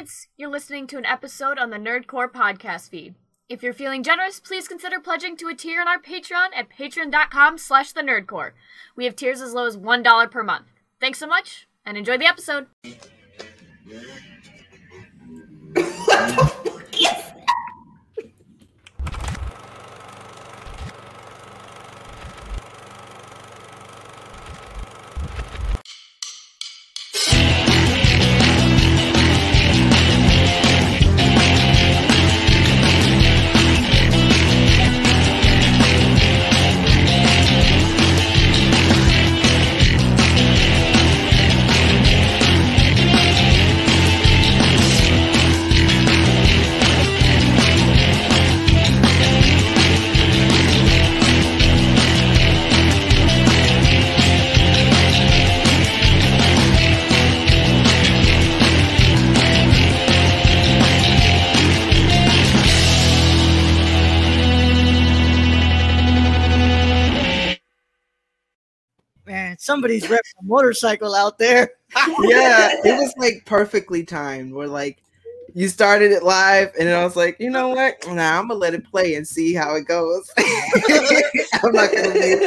words, you're listening to an episode on the Nerdcore podcast feed. If you're feeling generous, please consider pledging to a tier on our Patreon at patreon.com/thenerdcore. We have tiers as low as $1 per month. Thanks so much, and enjoy the episode. Somebody's revving a motorcycle out there. Yeah, it was like perfectly timed. Where like you started it live, and then I was like, you know what? Nah, I'm gonna let it play and see how it goes. I'm not gonna leave.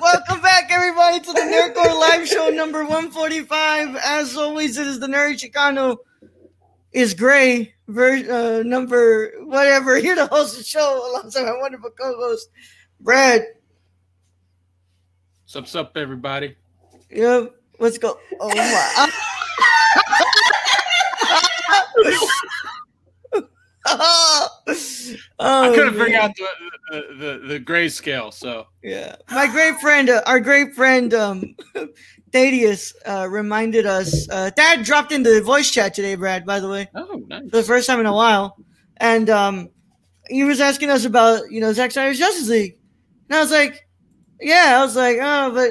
Welcome back, everybody, to the Nerdcore Live Show number 145. As always, it is the Nerd Chicano is Gray number whatever. Here to host the show alongside my wonderful co-host Brad. What's up, everybody? Yeah, let's go. Oh my! I couldn't figure out the grayscale. So yeah, my great friend, Thaddeus, reminded us. Thad dropped into the voice chat today, Brad. By the way, oh nice, for the first time in a while, and he was asking us about Zack Snyder's Justice League, and I was like. Yeah, I was like, oh, but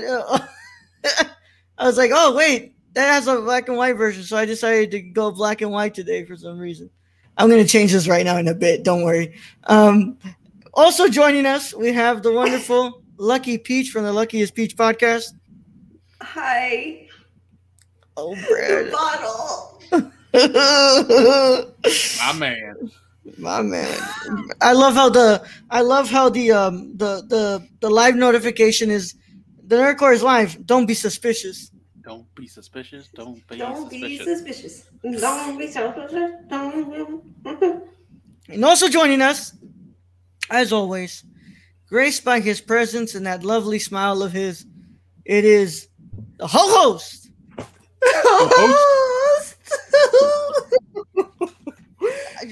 I was like, oh, wait, that has a black and white version. So I decided to go black and white today for some reason. I'm going to change this right now in a bit. Don't worry. Also joining us, we have the wonderful Lucky Peach from the Luckiest Peach Podcast. Hi. Oh, Brad. Bottle. My man. My man, I love how the live notification is the Nerdcore is live. Don't be suspicious. Don't be suspicious. Don't be suspicious. And also joining us, as always, graced by his presence and that lovely smile of his, it is the whole host.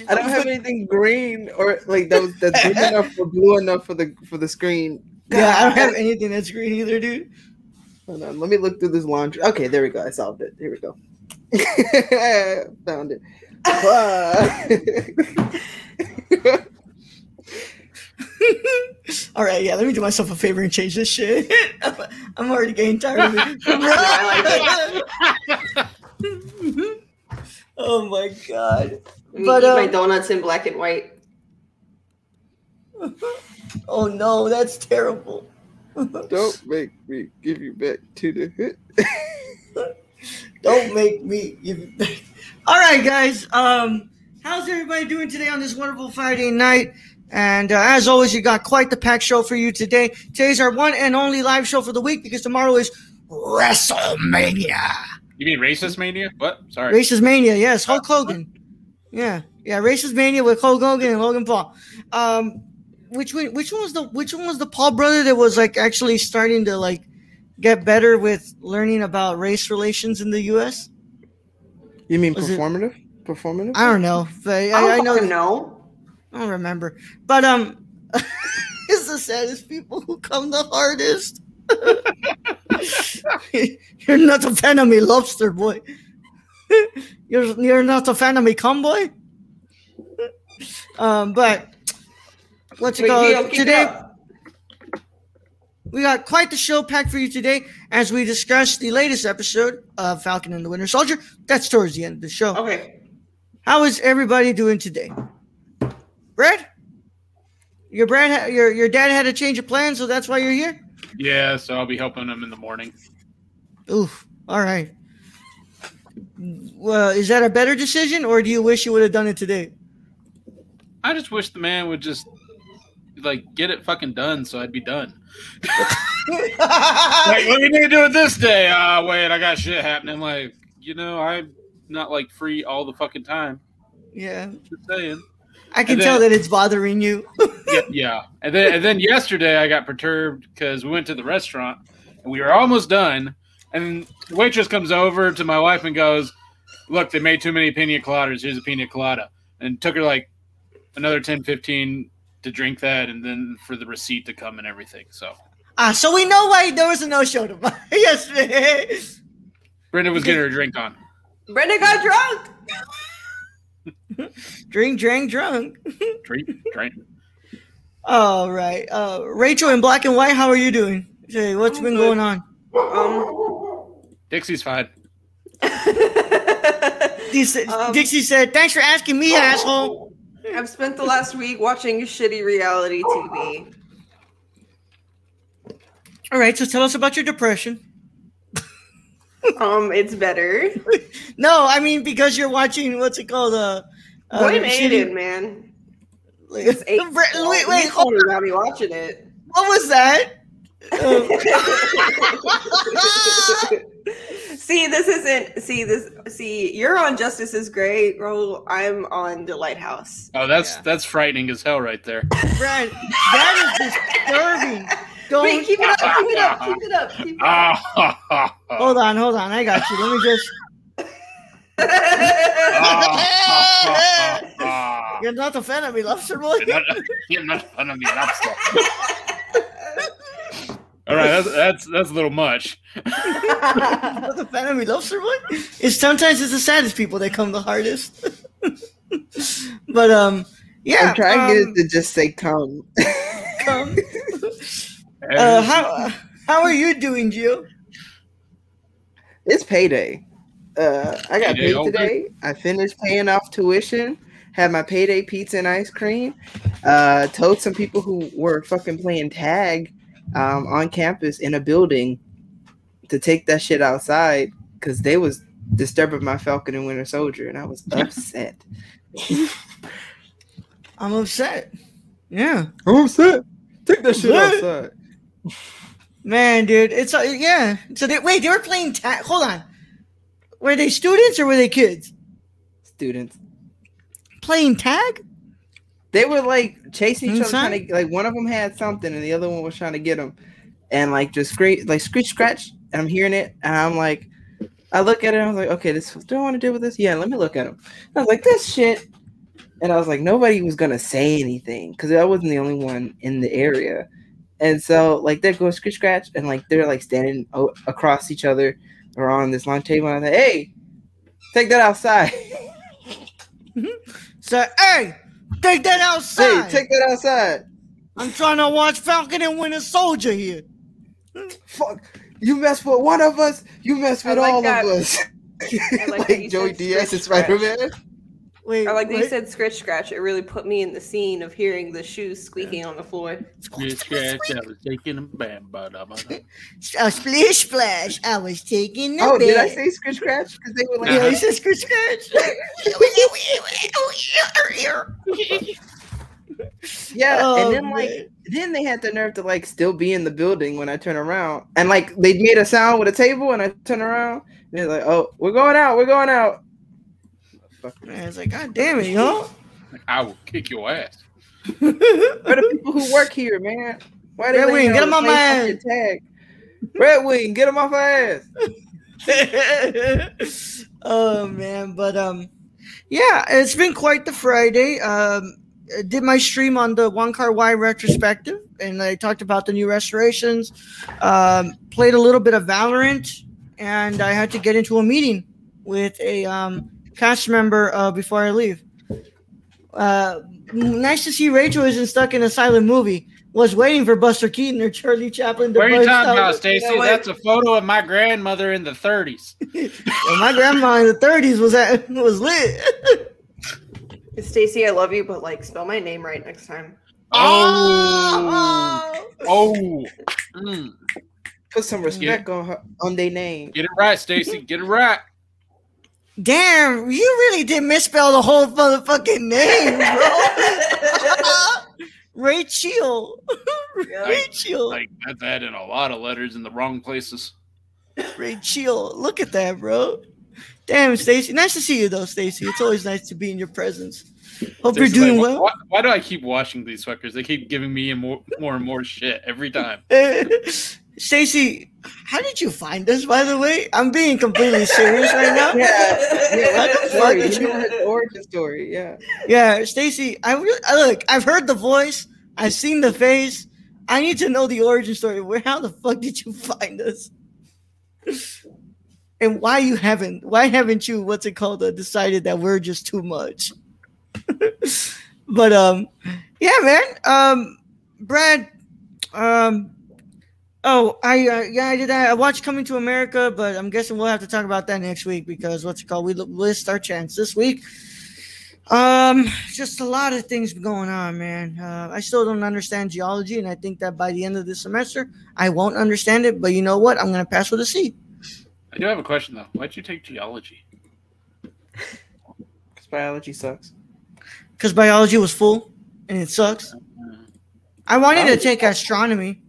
I don't have anything green or like that's green enough or blue enough for the screen. Yeah, I don't have anything that's green either, dude. Hold on, let me look through this laundry. Okay, there we go. I solved it. Here we go. Found it. All right, yeah. Let me do myself a favor and change this shit. I'm already getting tired of it. Oh my god. But eat my donuts in black and white. Oh no, that's terrible. Don't make me give you back to the hit. Don't make me give you back. All right, guys. How's everybody doing today on this wonderful Friday night? And as always, you got quite the packed show for you today. Today's our one and only live show for the week because tomorrow is WrestleMania. You mean Racist Mania? What? Sorry. Racist Mania, yes. Hulk Hogan. Yeah, Racist Mania with Hulk Hogan and Logan Paul. Which one was the Paul brother that was like actually starting to like get better with learning about race relations in the U.S.? You mean was performative? Performative? I don't know. But I don't remember. But it's the saddest people who come the hardest. You're not a fan of me, lobster boy. You're not a fan of me, cowboy. But what's it called today? We got quite the show packed for you today as we discuss the latest episode of Falcon and the Winter Soldier. That's towards the end of the show. Okay. How is everybody doing today? Brad, your dad had a change of plans, so that's why you're here. Yeah, so I'll be helping him in the morning. Oof. All right. Well, is that a better decision, or do you wish you would have done it today? I just wish the man would just like get it fucking done, so I'd be done. Like, what do we need to do it this day? Wait, I got shit happening. Like, you know, I'm not like free all the fucking time. Yeah, just saying. I can tell that it's bothering you. Yeah. And then yesterday I got perturbed because we went to the restaurant and we were almost done. And the waitress comes over to my wife and goes, look, they made too many pina coladas. Here's a pina colada. And took her like another 10, 15 to drink that and then for the receipt to come and everything. So we know why there was a no-show tomorrow. Yes, man. Brenda was getting her drink on. Brenda got drunk. Drink, drunk. Drink. All right. Rachel in black and white, how are you doing? Hey, what's been going on? Dixie's fine. Dixie said, thanks for asking me, asshole. I've spent the last week watching shitty reality TV. All right, so tell us about your depression. It's better. No, I mean, because you're watching, what's it called? What an Aiden, man. It's wait, hold on. I'll be watching it. What was that? You're on Justice is Great, Raul. I'm on The Lighthouse. Oh, that's frightening as hell right there. Brad, that is disturbing. Wait, keep it up. Hold on, I got you. Let me just You're not a fan of me, Lobster Boy. You're not a fan of me, Lobster. All right, that's a little much. What the fan of me loves her one? Sometimes it's the saddest people that come the hardest. But yeah, I'm trying to get it to just say come. Come. How are you doing, Jill? It's payday. I got paid today. Good. I finished paying off tuition. Had my payday pizza and ice cream. Told some people who were fucking playing tag on campus in a building to take that shit outside because they was disturbing my Falcon and Winter Soldier and I was upset. I'm upset. Yeah. I'm upset. Take that shit outside. Man, dude. Yeah. So they were playing tag. Hold on. Were they students or were they kids? Students. Playing tag? They were like chasing each other, trying to, like one of them had something and the other one was trying to get him, and like just screech scratch. And I'm hearing it, and I'm like, I look at it, and I was like, okay, this do I want to deal with this? Yeah, let me look at him. And I was like, this shit, and I was like, nobody was gonna say anything because I wasn't the only one in the area, and so like they're going screech scratch, and like they're like standing across each other or on this long table, and I was like, hey, take that outside. So hey. Take that outside. Hey, take that outside. I'm trying to watch Falcon and Winter Soldier here. Fuck. You mess with one of us, you mess with all of us. I like Joey Diaz and Spider-Man. Wait, I like that you said scratch scratch. It really put me in the scene of hearing the shoes squeaking on the floor. Splish splash, I was taking a bath. Splish splash, I was taking a bath. Oh, did I say scratch scratch? Because they were like, yeah, you said scratch scratch. Yeah, and then like, then they had the nerve to like still be in the building when I turn around, and like they made a sound with a table, and I turn around, and they're like, oh, we're going out. Man, it's like, God damn it, yo. I will kick your ass. Where the people who work here, man? Why Red Wing, get them off my ass. Red Wing, get them off my ass. Oh, man. But, yeah, it's been quite the Friday. I did my stream on the 1CarY retrospective, and I talked about the new restorations. Played a little bit of Valorant, and I had to get into a meeting with a cast member before I leave. Nice to see Rachel isn't stuck in a silent movie. Was waiting for Buster Keaton or Charlie Chaplin. Where are you talking about, Stacey? That's a photo of my grandmother in the 30s. Well, my grandma in the 30s was lit. Stacey, I love you, but like spell my name right next time. Oh. Mm. Put some respect on their name. Get it right, Stacey. Get it right. Damn, you really did misspell the whole motherfucking name, bro. Rachel. Rachel. Like, that's adding a lot of letters in the wrong places. Rachel. Look at that, bro. Damn, Stacey. Nice to see you, though, Stacey. It's always nice to be in your presence. Hope Stacey's you're doing well. Why do I keep watching these fuckers? They keep giving me more and more shit every time. Stacey, how did you find us, by the way? I'm being completely serious right now. Yeah, origin story, yeah. Yeah, Stacey, I've heard the voice. I've seen the face. I need to know the origin story. How the fuck did you find us? And why haven't you, decided that we're just too much? But, yeah, man. Brad, I watched Coming to America, but I'm guessing we'll have to talk about that next week because we list our chance this week. Just a lot of things going on, man. I still don't understand geology, and I think that by the end of this semester, I won't understand it. But you know what? I'm going to pass with a C. I do have a question, though. Why'd you take geology? Because biology sucks. Because biology was full, and it sucks. I wanted to take astronomy.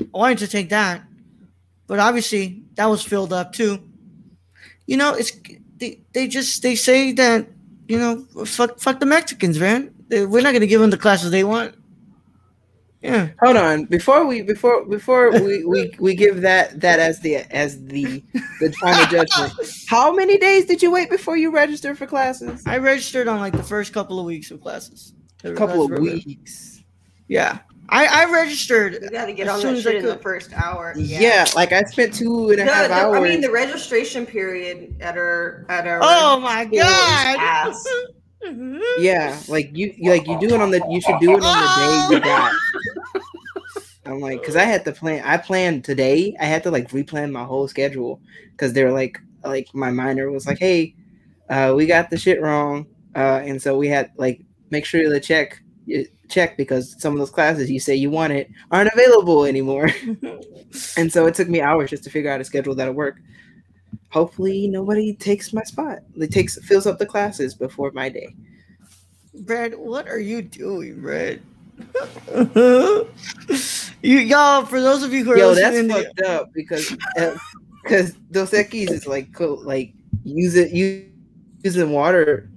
I wanted to take that, but obviously that was filled up too. You know, it's they say that, you know, fuck the Mexicans, man. We're not gonna give them the classes they want. Yeah. Hold on, before we give that as the time of judgment. How many days did you wait before you registered for classes? I registered on like the first couple of weeks of classes. A couple of weeks. Yeah. I registered. You got to get on that shit in the first hour. Yeah, like I spent 2.5 hours. I mean, the registration period at our. Oh my god! Yeah, like you should do it on the day you got. I'm like, because I had to plan. I planned today. I had to like replan my whole schedule because they were like my minor was like, hey, we got the shit wrong, and so we had like make sure to check because some of those classes you say you wanted aren't available anymore. And so it took me hours just to figure out a schedule that'll work. Hopefully nobody takes my spot. Fills up the classes before my day. Brad, what are you doing, Brad? Y'all, for those of you who are listening, that's fucked up because Dos Equis is like cool, like stealing water.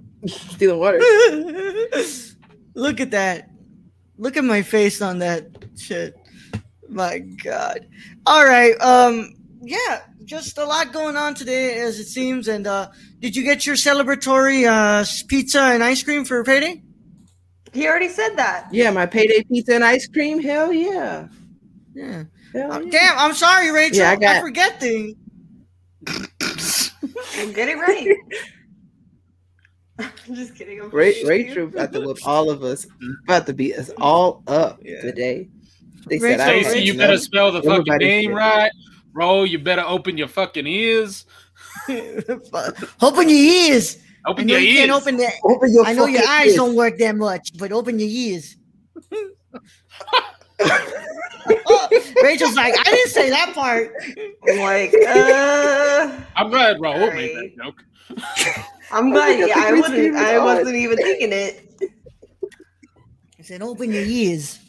Look at that. Look at my face on that shit. My God. All right. Yeah, just a lot going on today, as it seems. And did you get your celebratory pizza and ice cream for payday? He already said that. Yeah, my payday pizza and ice cream. Hell yeah. Yeah. Damn, I'm sorry, Rachel. Yeah, I forget things. Get it right. I'm just kidding. Rachel about to whip all of us. About to beat us all up today. They said, Stacey, you better spell the fucking name right. Roll, you better open your fucking ears. Open your ears. Open your ears. Open your I know your eyes ears. Don't work that much, but open your ears. Rachel's like, I didn't say that part. I'm like, I'm glad Raul made that joke. I'm glad. Yeah, I wasn't even thinking it. I said, open your ears.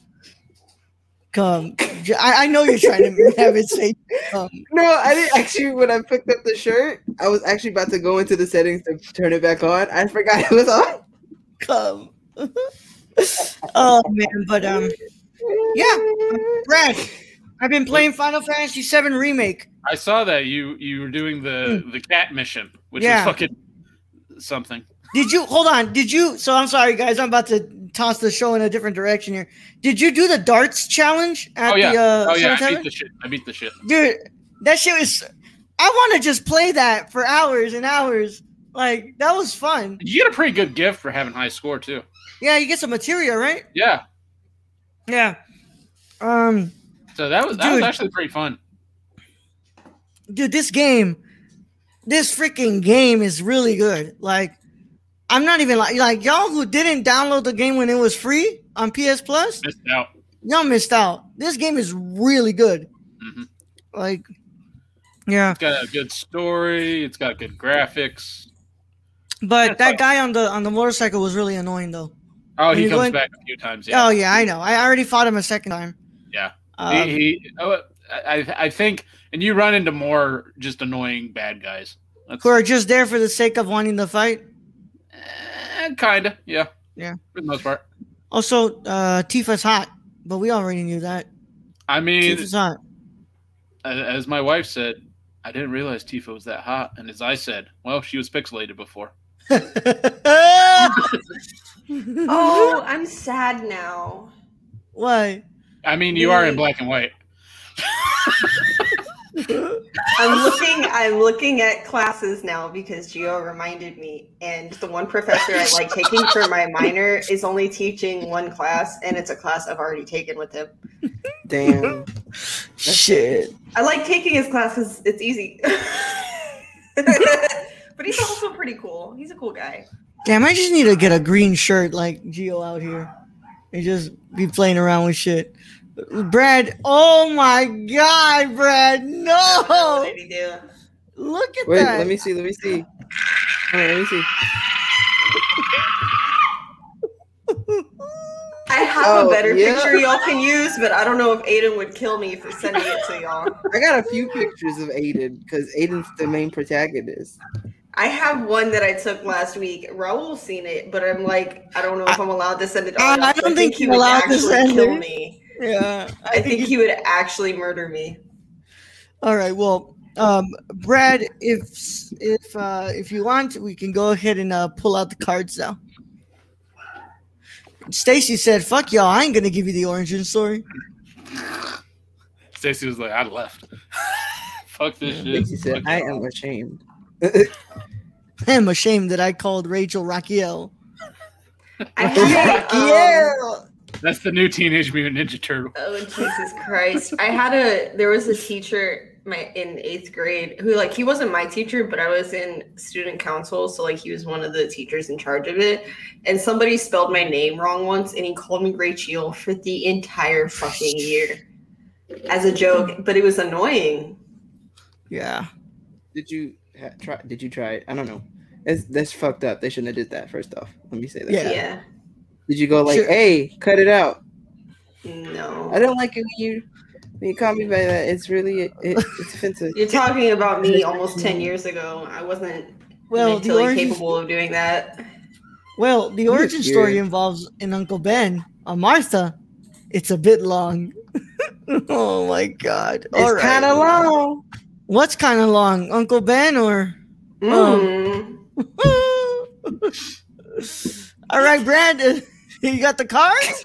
Come. I know you're trying to have it say. No, I didn't actually. When I picked up the shirt, I was actually about to go into the settings to turn it back on. I forgot it was on. Come. Oh man, but yeah, Brad. I've been playing Final Fantasy VII Remake. I saw that you were doing the cat mission, which is fucking something. Did you? So I'm sorry, guys. I'm about to toss the show in a different direction here. Did you do the darts challenge? I beat the shit, dude. That shit was. I want to just play that for hours and hours. Like that was fun. You get a pretty good gift for having high score too. Yeah, you get some material, right? Yeah. Yeah. So that was actually pretty fun. Dude, this freaking game is really good. Like, I'm not even like y'all who didn't download the game when it was free on PS Plus. Missed out. Y'all missed out. This game is really good. Mm-hmm. Like, Yeah. It's got a good story. It's got good graphics. But that guy on the motorcycle was really annoying, though. Oh, he comes back a few times. Yeah. Oh, yeah, I know. I already fought him a second time. Yeah. I think, and you run into more just annoying bad guys. Who are just there for the sake of wanting to fight? Kind of, yeah. Yeah. For the most part. Also, Tifa's hot, but we already knew that. I mean, Tifa's hot. As my wife said, I didn't realize Tifa was that hot. And as I said, well, she was pixelated before. Oh, I'm sad now. Why? I mean, you are in black and white. I'm looking at classes now because Gio reminded me, and the one professor I like taking for my minor is only teaching one class, and it's a class I've already taken with him. Damn. Shit. I like taking his classes. It's easy. But he's also pretty cool. He's a cool guy. Damn, I just need to get a green shirt like Gio out here and just be playing around with shit. Brad, oh my God, Brad, no! Look at that. Wait, let me see. Wait, let me see. I have a better picture y'all can use, but I don't know if Aiden would kill me for sending it to y'all. I got a few pictures of Aiden, because Aiden's the main protagonist. I have one that I took last week. Raul's seen it, but I'm like, I don't know if I'm allowed to send it. I don't think he would actually kill me. Yeah, I think he would actually murder me. All right, well, Brad, if you want, we can go ahead and pull out the cards now. Stacey said, "Fuck y'all, I ain't gonna give you the origin story." Stacey was like, "I left." Fuck this shit. Stacey said, "I am ashamed." I am ashamed that I called Rachel Raquiel. Raquiel. That's the new Teenage Mutant Ninja Turtle. Oh, Jesus Christ. There was a teacher in 8th grade who, like, he wasn't my teacher, but I was in student council, so, like, he was one of the teachers in charge of it, and somebody spelled my name wrong once, and he called me Rachel for the entire fucking year as a joke, but it was annoying. Yeah. Did you try it? I don't know. That's fucked up. They shouldn't have did that, first off. Let me say that. Yeah. Did you go like, hey, cut it out? No. I don't like it when you call me by that. It's really it's offensive. You're talking about me almost 10 years ago. I wasn't mentally capable of doing that. Well, the origin story involves an Uncle Ben, a Martha. It's a bit long. Oh, my God. It's kind of long. What's kind of long? Uncle Ben or? All right, Brad, you got the cards?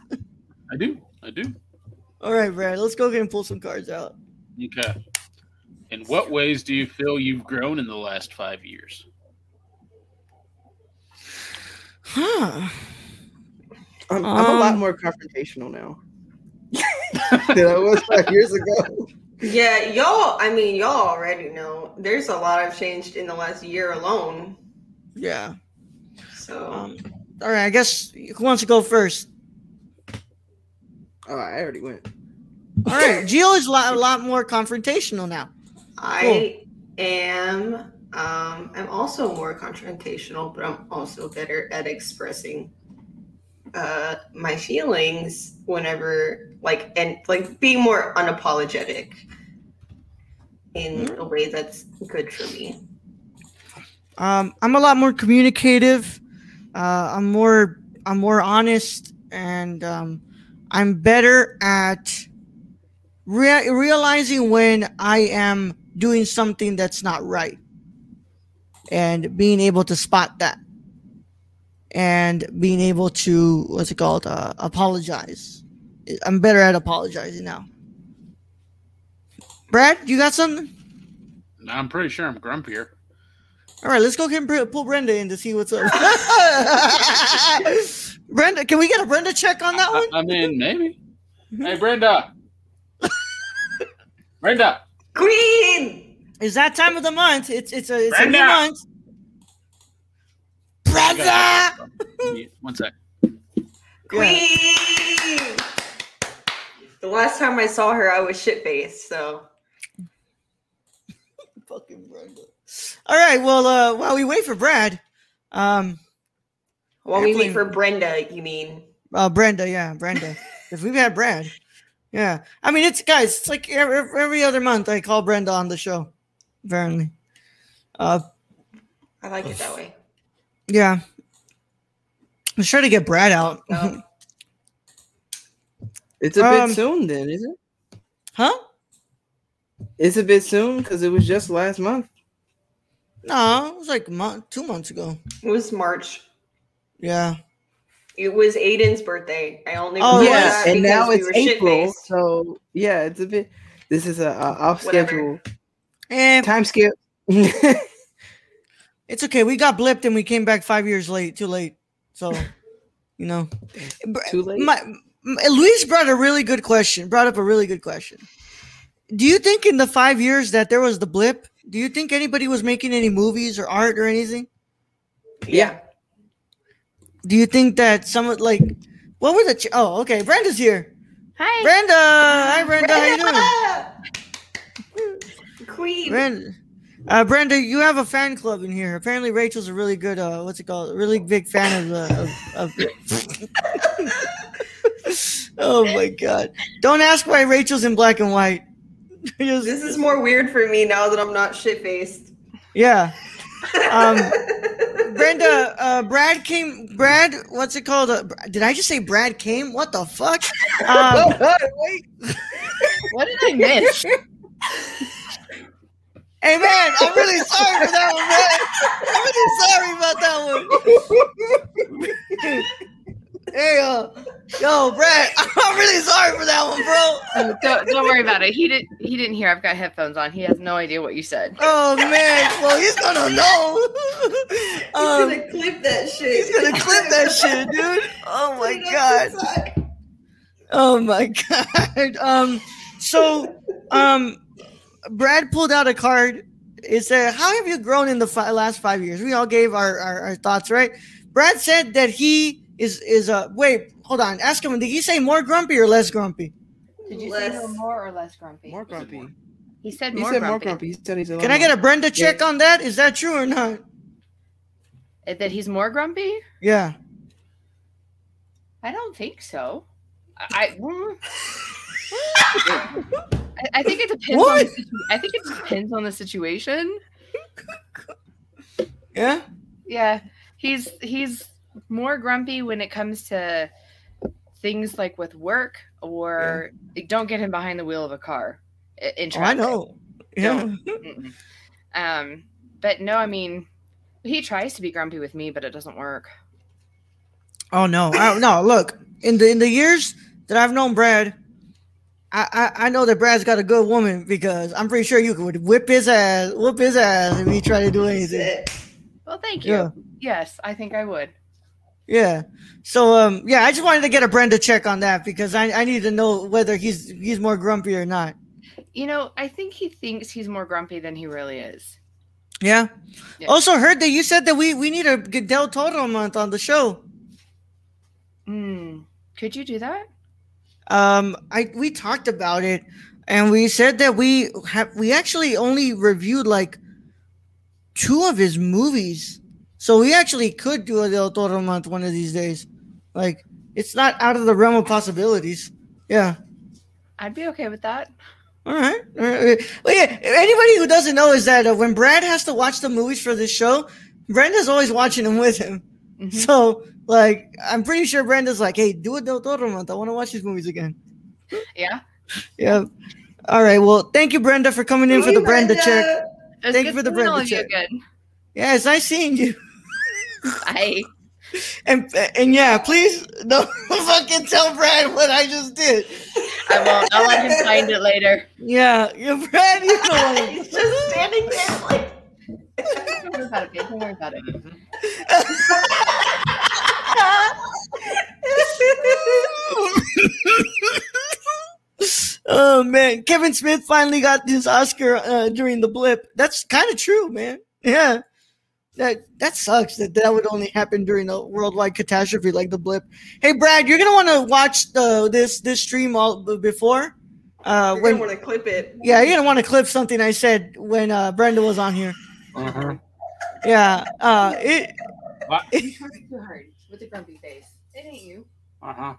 I do. All right, Brad, let's go ahead and pull some cards out. Okay. In what ways do you feel you've grown in the last 5 years? Huh. I'm a lot more confrontational now than I was 5 years ago. Yeah, y'all already know. There's a lot I've changed in the last year alone. Yeah. So... all right, I guess who wants to go first? Oh, I already went. All right, Gio is a lot more confrontational now. I am. I'm also more confrontational, but I'm also better at expressing my feelings whenever, and being more unapologetic in a way that's good for me. I'm a lot more communicative. I'm more honest, and I'm better at realizing when I am doing something that's not right, and being able to spot that, and being able to apologize. I'm better at apologizing now. Brad, you got something? I'm pretty sure I'm grumpier. All right, let's go get pull Brenda in to see what's up. Brenda, can we get a Brenda check on that one? I mean, maybe. Hey, Brenda. Brenda. Queen. It's that time of the month. It's a new month. Brenda. One sec. Queen. The last time I saw her, I was shit-faced, so. Fucking Brenda. All right. Well, while we wait for Brad. While we wait for Brenda, you mean? Brenda. Yeah, Brenda. If we've had Brad. Yeah. I mean, it's, guys, it's like every other month I call Brenda on the show. Apparently. I like it that way. Yeah. I'm sure to get Brad out. Oh. It's a bit soon then, is it? Huh? It's a bit soon because it was just last month. No, it was like 2 months ago. It was March. Yeah. It was Aiden's birthday. I only remember that and now it's April. So yeah, it's a bit. This is a off schedule time skip. It's okay. We got blipped and we came back 5 years late. Too late. So you know, too late. Luis brought up a really good question. Do you think in the 5 years that there was the blip, do you think anybody was making any movies or art or anything? Yeah. Do you think that someone what were the? Okay, Brenda's here. Hi, Brenda. Hi, Brenda. How you doing? Queen. Brenda, you have a fan club in here. Apparently, Rachel's a really good a really big fan of Oh my God! Don't ask why Rachel's in black and white. This is more weird for me now that I'm not shit-faced. Yeah. Brenda, Brad came. Brad, did I just say Brad came? What the fuck? Wait. What did I miss? Hey man, I'm really sorry for that one, man. I'm really sorry about that one. Hey, yo, Brad, I'm really sorry for that one, bro. Don't worry about it. He didn't hear. I've got headphones on. He has no idea what you said. Oh man, well he's gonna know. He's gonna clip that shit. He's gonna clip that shit, dude. Oh my God. Oh my God. Brad pulled out a card. It said, "How have you grown in the last 5 years?" We all gave our thoughts, right? Brad said that he. Wait, hold on. Ask him, did he say more grumpy or less grumpy? Did you say more or less grumpy? More grumpy. He said more grumpy. He said he's a lot. Can I get a Brenda check on that? Is that true or not? That he's more grumpy? Yeah. I don't think so. I think it depends I think it depends on the situation. Yeah? Yeah. He's more grumpy when it comes to things like with work or don't get him behind the wheel of a car in traffic. I know. Yeah. But no, I mean, he tries to be grumpy with me, but it doesn't work. Oh no. No, look, in the years that I've known Brad, I know that Brad's got a good woman because I'm pretty sure you could whip his ass if he tried to do anything. Well, thank you. Yeah. Yes, I think I would. Yeah. So, I just wanted to get a Brenda check on that because I need to know whether he's more grumpy or not. You know, I think he thinks he's more grumpy than he really is. Yeah. Yeah. Also heard that you said that we need a Del Toro month on the show. Could you do that? We talked about it and we said that we actually only reviewed like 2 of his movies. So we actually could do a Del Toro month one of these days. Like, it's not out of the realm of possibilities. Yeah. I'd be okay with that. All right. Well, yeah, anybody who doesn't know is that when Brad has to watch the movies for this show, Brenda's always watching them with him. Mm-hmm. So, like, I'm pretty sure Brenda's like, hey, do a Del Toro month. I want to watch these movies again. Yeah. Yeah. All right. Well, thank you, Brenda, for coming in for the Brenda check. Thank you for the Brenda check. Yeah, it's nice seeing you. Bye. And yeah, please don't fucking tell Brad what I just did. I won't. I'll let him find it later. Yeah, Brad, you know. He's just standing there like. Don't worry about it, babe. Don't worry about it. Oh man, Kevin Smith finally got his Oscar during the blip. That's kind of true, man. Yeah. That sucks that would only happen during a worldwide catastrophe like the blip. Hey Brad, you're gonna want to watch this stream all before, You're going to want to clip it. Yeah, you're going to want to clip something I said when Brenda was on here. Uh-huh. Yeah. It talking too hard with a grumpy face. It ain't you. Uh-huh.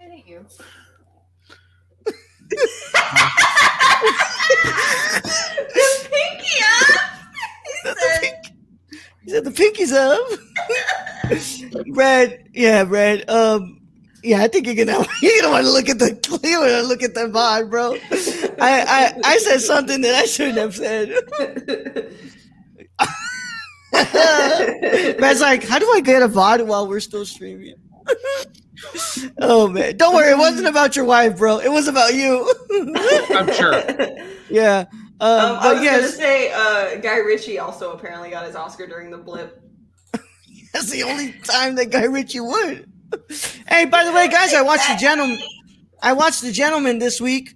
It ain't you. The pinky up. He said the pinky's up. Brad. Yeah, Brad. Yeah, I think you're gonna want to look at the vibe, bro. I said something that I shouldn't have said. Brad's like, how do I get a VOD while we're still streaming? Oh man, don't worry, it wasn't about your wife, bro. It was about you. I'm sure. Yeah. I was gonna say, Guy Ritchie also apparently got his Oscar during the blip. That's the only time that Guy Ritchie would. Hey, by the way, guys, I watched The Gentleman this week.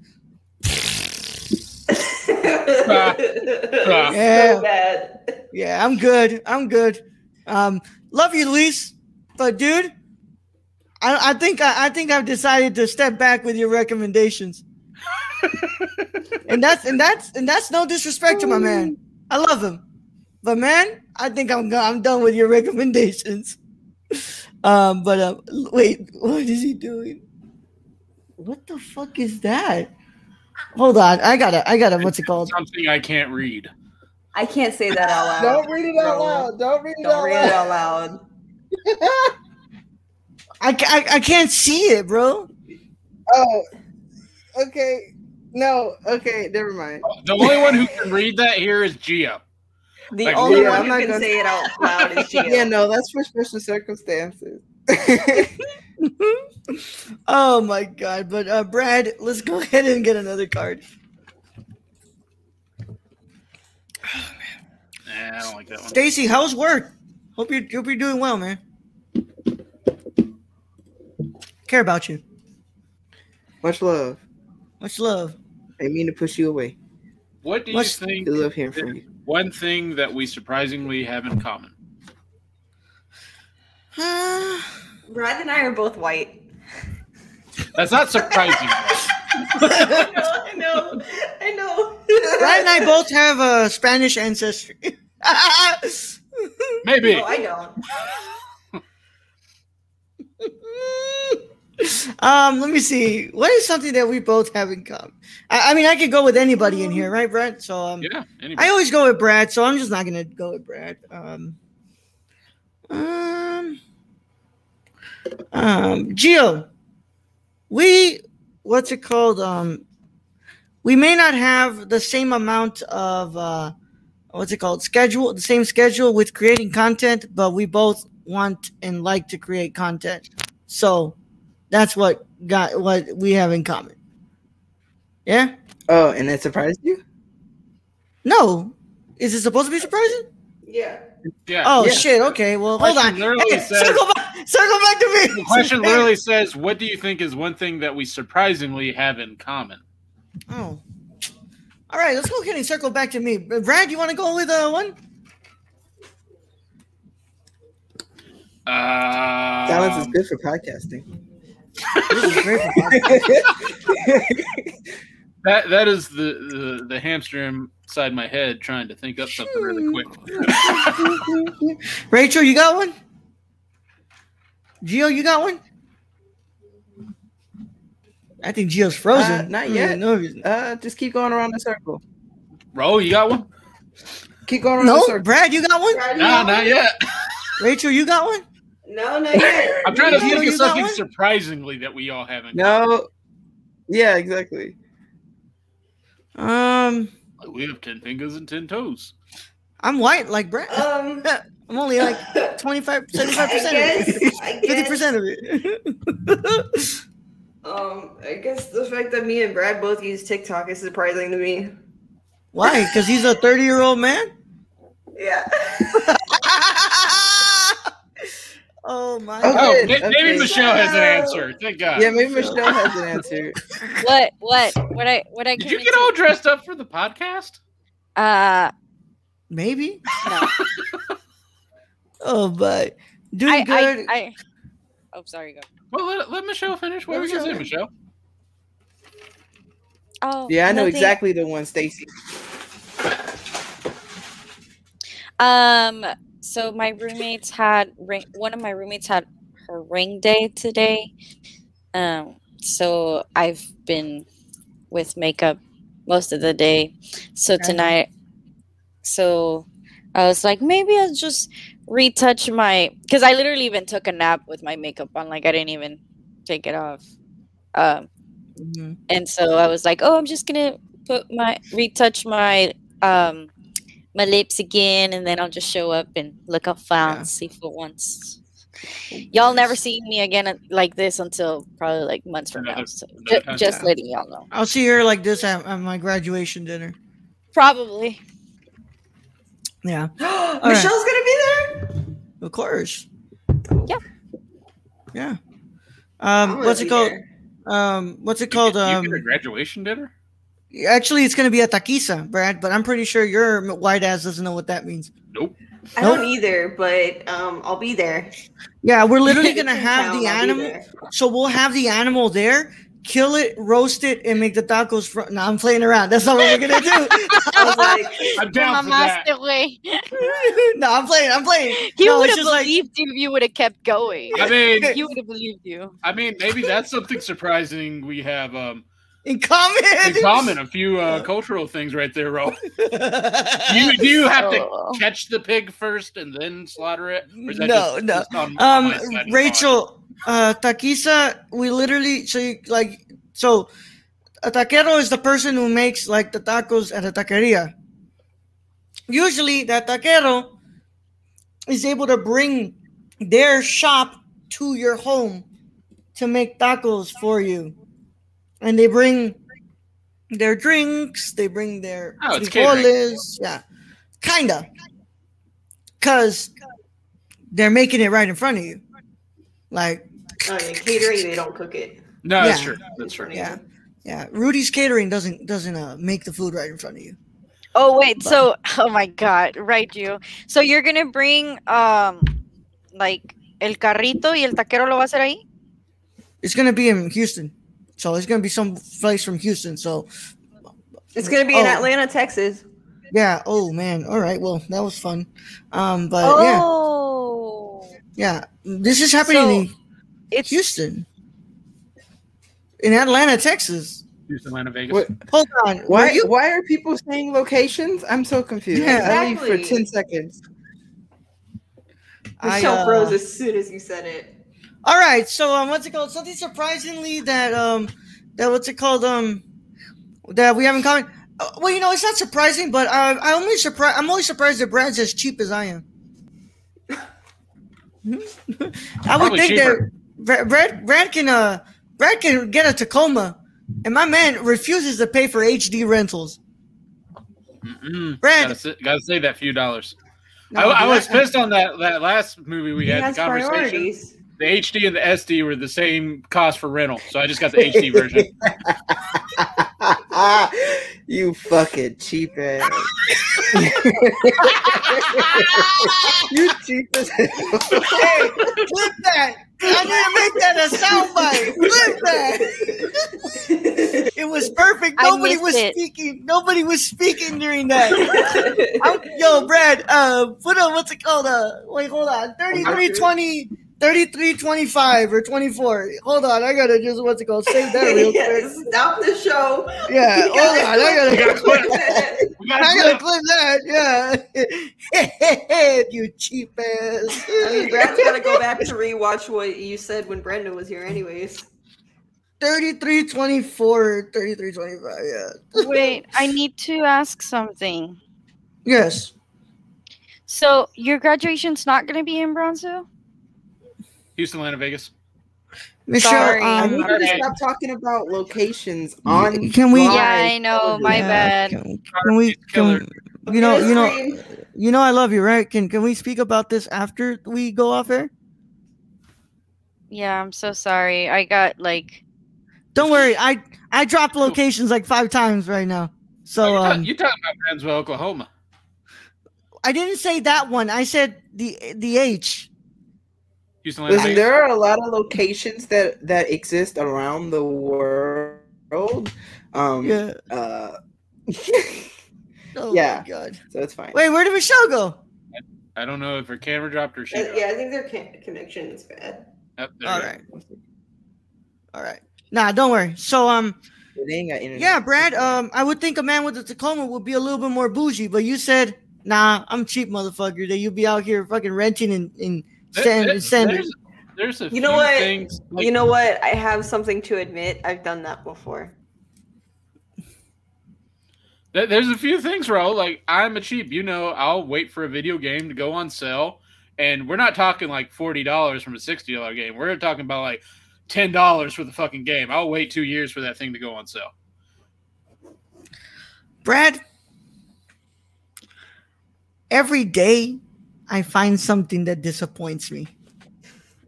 Yeah. So bad. Yeah, I'm good. Love you, Luis, but dude, I think I've decided to step back with your recommendations. and that's no disrespect to my man. I love him, but man, I think I'm done with your recommendations. Wait, what is he doing? What the fuck is that? Hold on, I gotta. What's it called? Something I can't read. I can't say that out loud. Don't read it out loud. Don't read it out loud. I can't see it, bro. Oh, okay. No, okay, never mind. The only one who can read that here is Gia. The only one who can say it out loud is Gia. Yeah, no, that's for special circumstances. Oh my god! But Brad, let's go ahead and get another card. Oh, man. Nah, I don't like that one. Stacey, how's work? Hope you're doing well, man. Care about you. Much love. I didn't mean to push you away. What do you think? I love hearing from you. One thing that we surprisingly have in common. Brad and I are both white. That's not surprising. I know. Brad and I both have a Spanish ancestry. Maybe. No, I don't. Let me see. What is something that we both have in common? I mean, I could go with anybody in here, right, Brad? So yeah, anybody. I always go with Brad, so I'm just not gonna go with Brad. Jill, we may not have the same amount of schedule, the same schedule with creating content, but we both want and like to create content. So that's what we have in common. Yeah. Oh, and that surprised you? No. Is it supposed to be surprising? Yeah. Oh yeah. Shit. Okay. Well, hold on. Hey, says, circle back to me. The question literally says, "What do you think is one thing that we surprisingly have in common?" Oh. All right. Let's go ahead and circle back to me. Brad, you want to go with one? Silence is good for podcasting. that is the hamster inside my head trying to think up something really quick. Rachel, you got one? Gio, you got one? I think Gio's frozen. Not yet. No, just keep going around the circle. Ro, you got one? Keep going around the circle. Brad, you got one? Not yet. Rachel, you got one? No, not yet. I'm trying to think of something surprisingly that we all haven't. No. Yeah, exactly. We have 10 fingers and 10 toes. I'm white like Brad. I'm only like 75% of it. 50% of it. I guess the fact that me and Brad both use TikTok is surprising to me. Why? Because he's a 30-year-old man? Yeah. Oh my god. Oh, maybe Michelle has an answer. Thank God. Yeah, maybe Michelle has an answer. What I did you get all dressed up for the podcast? Maybe. No. Oh, but doing good. Oh, sorry, go. Well, let Michelle finish. What were you gonna say, Michelle? Oh, yeah, I know exactly the one, Stacey. So my roommates had one of my roommates had her ring day today. So I've been with makeup most of the day. So tonight, so I was like, maybe I'll just retouch my, because I literally even took a nap with my makeup on. Like I didn't even take it off. And so I was like, oh, I'm just gonna put my retouch my lips again, and then I'll just show up and look up fancy for once. Y'all never see me again like this until probably like months from now. So just letting y'all know. I'll see her like this at my graduation dinner. Probably. Yeah. Michelle's gonna be there. Of course. Yeah. Yeah. What's it called? You get a graduation dinner? Actually, it's going to be a taquiza, Brad, but I'm pretty sure your white ass doesn't know what that means. Nope. I don't either, but I'll be there. Yeah, we're literally going to have the animal. So we'll have the animal there, kill it, roast it, and make the tacos. No, I'm playing around. That's not what we're going to do. I was like, I'm down for that. No, I'm playing. He would have believed you if you would have kept going. I mean, he would have believed you. I mean, maybe that's something surprising we have. In common, a few cultural things right there, Raul. Do you have to catch the pig first and then slaughter it? Or is that no. Rachel, taquiza, we literally so a taquero is the person who makes like the tacos at a taqueria. Usually, that taquero is able to bring their shop to your home to make tacos for you. And they bring their drinks. They bring their frijoles. Yeah, kinda, because they're making it right in front of you. Like catering, they don't cook it. No, that's true. That's true. Yeah, yeah. Rudy's Catering doesn't make the food right in front of you. Oh wait, so oh my god, right? So you're gonna bring like el carrito y el taquero lo va a hacer ahí? It's gonna be in Houston. So it's going to be some place from Houston. So it's going to be in Atlanta, Texas. Yeah. Oh, man. All right. Well, that was fun. Yeah. This is happening in Houston. In Atlanta, Texas. Houston, Atlanta, Vegas. Wait, hold on. Why are people saying locations? I'm so confused. Yeah, exactly. For 10 seconds. Michelle froze as soon as you said it. All right, so something surprisingly that we have in common. Well, you know, it's not surprising, but I'm only surprised that Brad's as cheap as I am. I would think cheaper. That Brad can get a Tacoma, and my man refuses to pay for HD rentals. Mm-mm. Brad, gotta save that few dollars. No, I was pissed on that last movie we had. The conversation. Priorities. The HD and the SD were the same cost for rental, so I just got the HD version. You fucking cheap ass. You cheap ass. Hey, flip that. I didn't make that a soundbite. Flip that. It was perfect. Nobody was speaking. Nobody was speaking during that. Yo, Brad, put on what's it called? Wait, hold on. 3320. 3325 or 24. Hold on, I gotta just save that real quick. Stop the show. Yeah, hold on, I gotta clip that. Yeah, you cheap ass. I mean, Brad's gotta go back to rewatch what you said when Brenda was here, anyways. 3324, 3325. Yeah. Wait, I need to ask something. Yes. So your graduation's not gonna be in Brownsville? Houston, Atlanta, Vegas. Michelle, I need you to stop talking about locations on. Can we? Yeah, I know. My bad. Can we? You know, I love you, right? Can we speak about this after we go off air? Yeah, I'm so sorry. I got like. Don't worry. I dropped locations like 5 times right now. So you're talking about Brownsville, Oklahoma. I didn't say that one. I said the H. Listen, there are a lot of locations that exist around the world. Yeah. Oh yeah. My God. So it's fine. Wait, where did Michelle go? I don't know if her camera dropped or she. Yeah, I think their connection is bad. Oh, all right. All right. Nah, don't worry. So they ain't got internet. Yeah, Brad. I would think a man with a Tacoma would be a little bit more bougie, but you said, nah, I'm cheap, motherfucker. That you be out here fucking renting and sending. There's a. You know what? Things like— you know what? I have something to admit. I've done that before. There's a few things, Raul. Like, I'm a cheap, I'll wait for a video game to go on sale. And we're not talking like $40 from a $60 game. We're talking about like $10 for the fucking game. I'll wait 2 years for that thing to go on sale. Brad, every day I find something that disappoints me.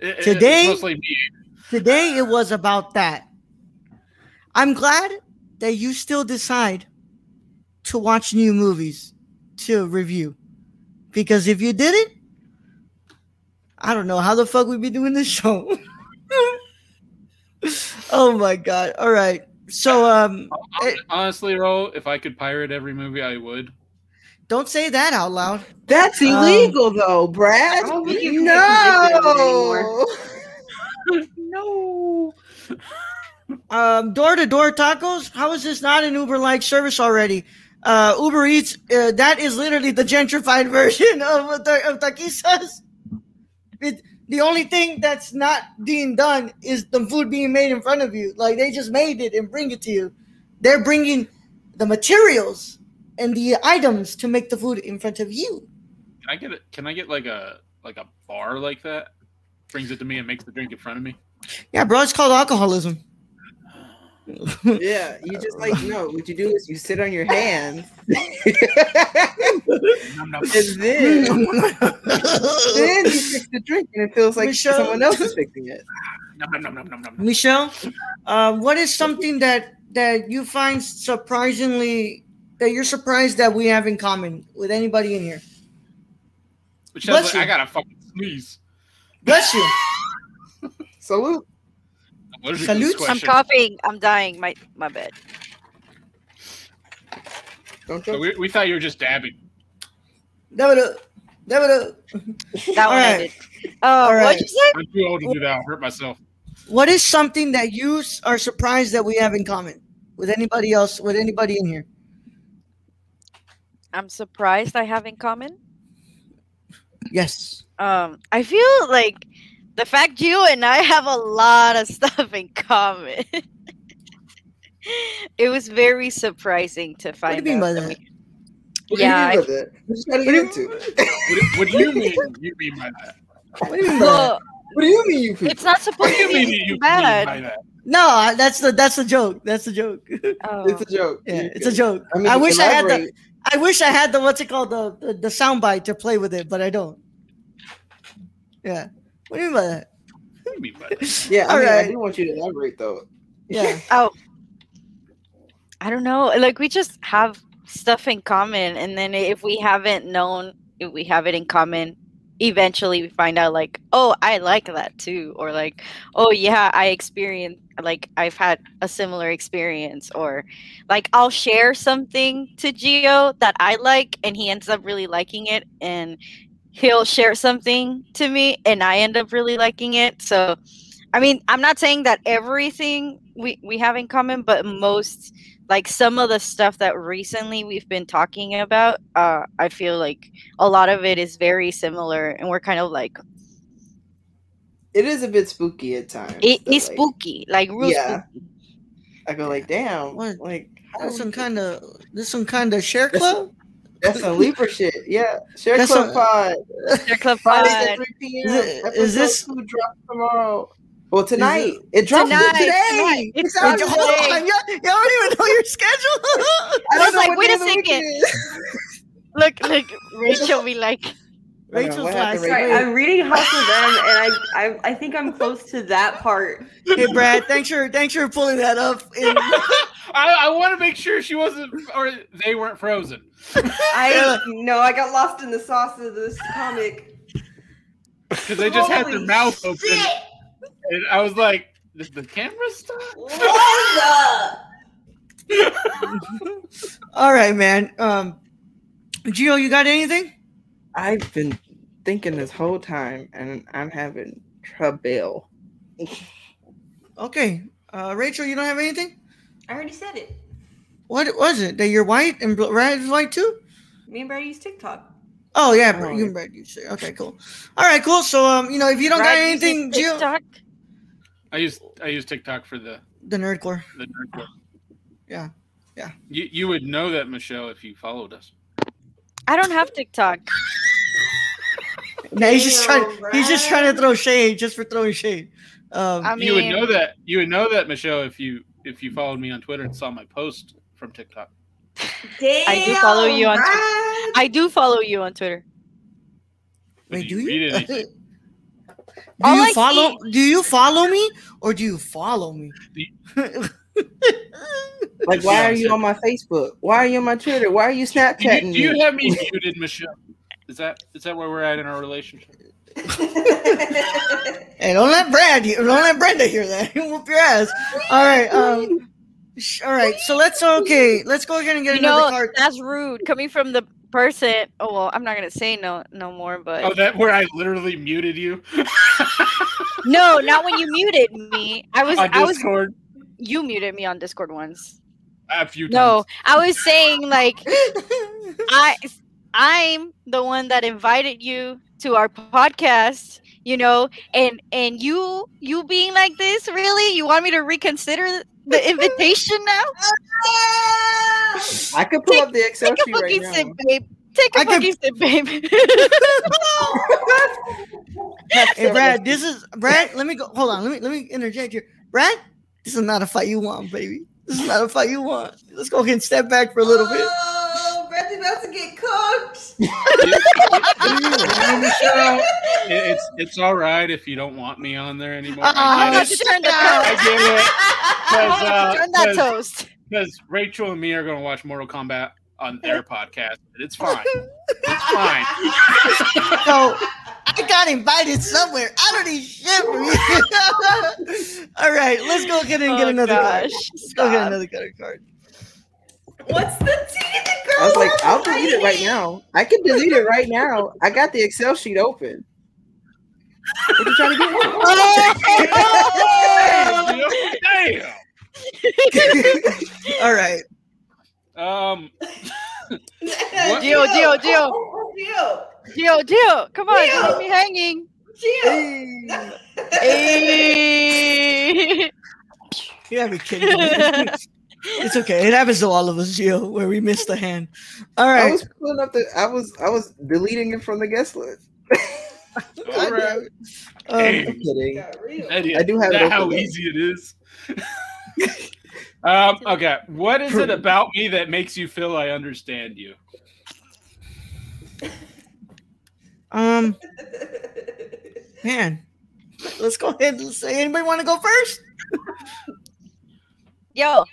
Today it was about that. I'm glad that you still decide to watch new movies to review, because if you didn't, I don't know how the fuck we'd be doing this show. Oh my God. All right. So, honestly, Raul, if I could pirate every movie, I would. Don't say that out loud. That's illegal, though, Brad. No. No. Door-to-door tacos. How is this not an Uber-like service already? Uber Eats, that is literally the gentrified version of taquisas. The only thing that's not being done is the food being made in front of you. Like, they just made it and bring it to you. They're bringing the materials and the items to make the food in front of you. Can I get like a bar like that? Brings it to me and makes the drink in front of me? Yeah, bro, it's called alcoholism. Yeah, you just what you do is you sit on your hands and then you fix the drink and it feels like Michelle, someone else is fixing it. Michelle, what is something that you find surprisingly that you're surprised that we have in common with anybody in here? Michelle, I gotta fucking sneeze. Bless you. Salute. I'm coughing. I'm dying. My bad. So we thought you were just dabbing. That one I did. What'd you say? I'm too old to do that. I'll hurt myself. What is something that you are surprised that we have in common with anybody else, with anybody in here? I'm surprised I have in common? Yes. I feel like the fact you and I have a lot of stuff in common. It was very surprising to find out. What do you mean by that? What do you mean you mean by that? What do you mean you people? It's not supposed to be bad. No, that's the joke. That's the joke. Oh. It's a joke. Yeah, it's a joke. I mean, I wish I had the what's it called the soundbite to play with it, but I don't. Yeah. What do you mean by that? What do you mean by that? Yeah, I do want you to elaborate, though. Yeah. Oh, I don't know. Like, we just have stuff in common, and then if we have it in common, eventually we find out, like, oh, I like that, too. Or, like, oh, yeah, I've had a similar experience. Or, like, I'll share something to Gio that I like, and he ends up really liking it, and he'll share something to me and I end up really liking it. So, I mean, I'm not saying that everything we have in common, but most, like some of the stuff that recently we've been talking about, I feel like a lot of it is very similar and we're kind of like. It is a bit spooky at times. It's like, spooky. Like, real spooky. I go like, damn. What? Like, this some kind of share club? That's some Libra shit. Yeah. Share Club Pod. Share Club Pod. At 3 p.m. Is this who drops tomorrow? Well, tonight. It drops today. It's out today. Hold on. Y'all don't even know your schedule. I was like, wait a second. Look, Rachel be like. Rachel's last. Sorry, I'm reading House of M, and I think I'm close to that part. Hey, Brad, thanks for pulling that up. I want to make sure she wasn't, or they weren't frozen. I got lost in the sauce of this comic because they just had their mouth open, and I was like, "Did the camera stop?" All right, man. Gio, you got anything? I've been thinking this whole time, and I'm having trouble. Okay. Rachel, you don't have anything? I already said it. What was it? That you're white and Brad is white too? Me and Brad use TikTok. Oh, yeah. Brad, you and Brad use TikTok. Okay, cool. All right, cool. So, if you don't Brad got anything, Gio. I use TikTok for the Nerdcore. The Nerdcore. Yeah. Yeah. You would know that, Michelle, if you followed us. I don't have TikTok. No, he's just trying to throw shade just for throwing shade. You would know that. You would know that, Michelle, if you followed me on Twitter and saw my post from TikTok. Damn, I do follow you on Twitter. Wait, do you? Do you follow me or do you follow me? Like, why are you on my Facebook? Why are you on my Twitter? Why are you Snapchatting? Do you have me muted, Michelle? Is that where we're at in our relationship? Hey, don't let Brenda hear that. He'll whoop your ass. All right, all right. So let's go ahead and get another card. That's rude coming from the person. Oh well, I'm not gonna say no more. But that where I literally muted you. No, not when you muted me. I was on Discord. You muted me on Discord once. A few times. No, I was saying like I'm the one that invited you to our podcast, and you being like this, really? You want me to reconsider the invitation now? I could pull up the Excel sheet right now. Take a fucking sip, babe. Hey, Brad, let me go. Hold on. Let me interject here. Brad, this is not a fight you want, baby. This is not a fight you want. Let's go ahead and step back for a little bit. Brad's about to get cooked. It's all right if you don't want me on there anymore. I'm about to turn that toast. Because Rachel and me are going to watch Mortal Kombat on their podcast. It's fine. It's fine. So I got invited somewhere. I don't need shit from you. All right, let's go ahead and get another card. Let's go get another card. What's the tea? The girl I was like, I'll delete it right now. I can delete it right now. I got the Excel sheet open. What are you trying to get? Oh! Damn! All right. Gio, come on, Gio. Don't leave me hanging. Gio. Hey. You gotta be kidding me. It's okay. It happens to all of us, Gio, where we missed the hand. All right. I was pulling up I was deleting it from the guest list. All right. I'm kidding. I do have it. How easy it is. Okay. What is it about me that makes you feel I understand you? Man, let's go ahead and say. Anybody want to go first? Yo.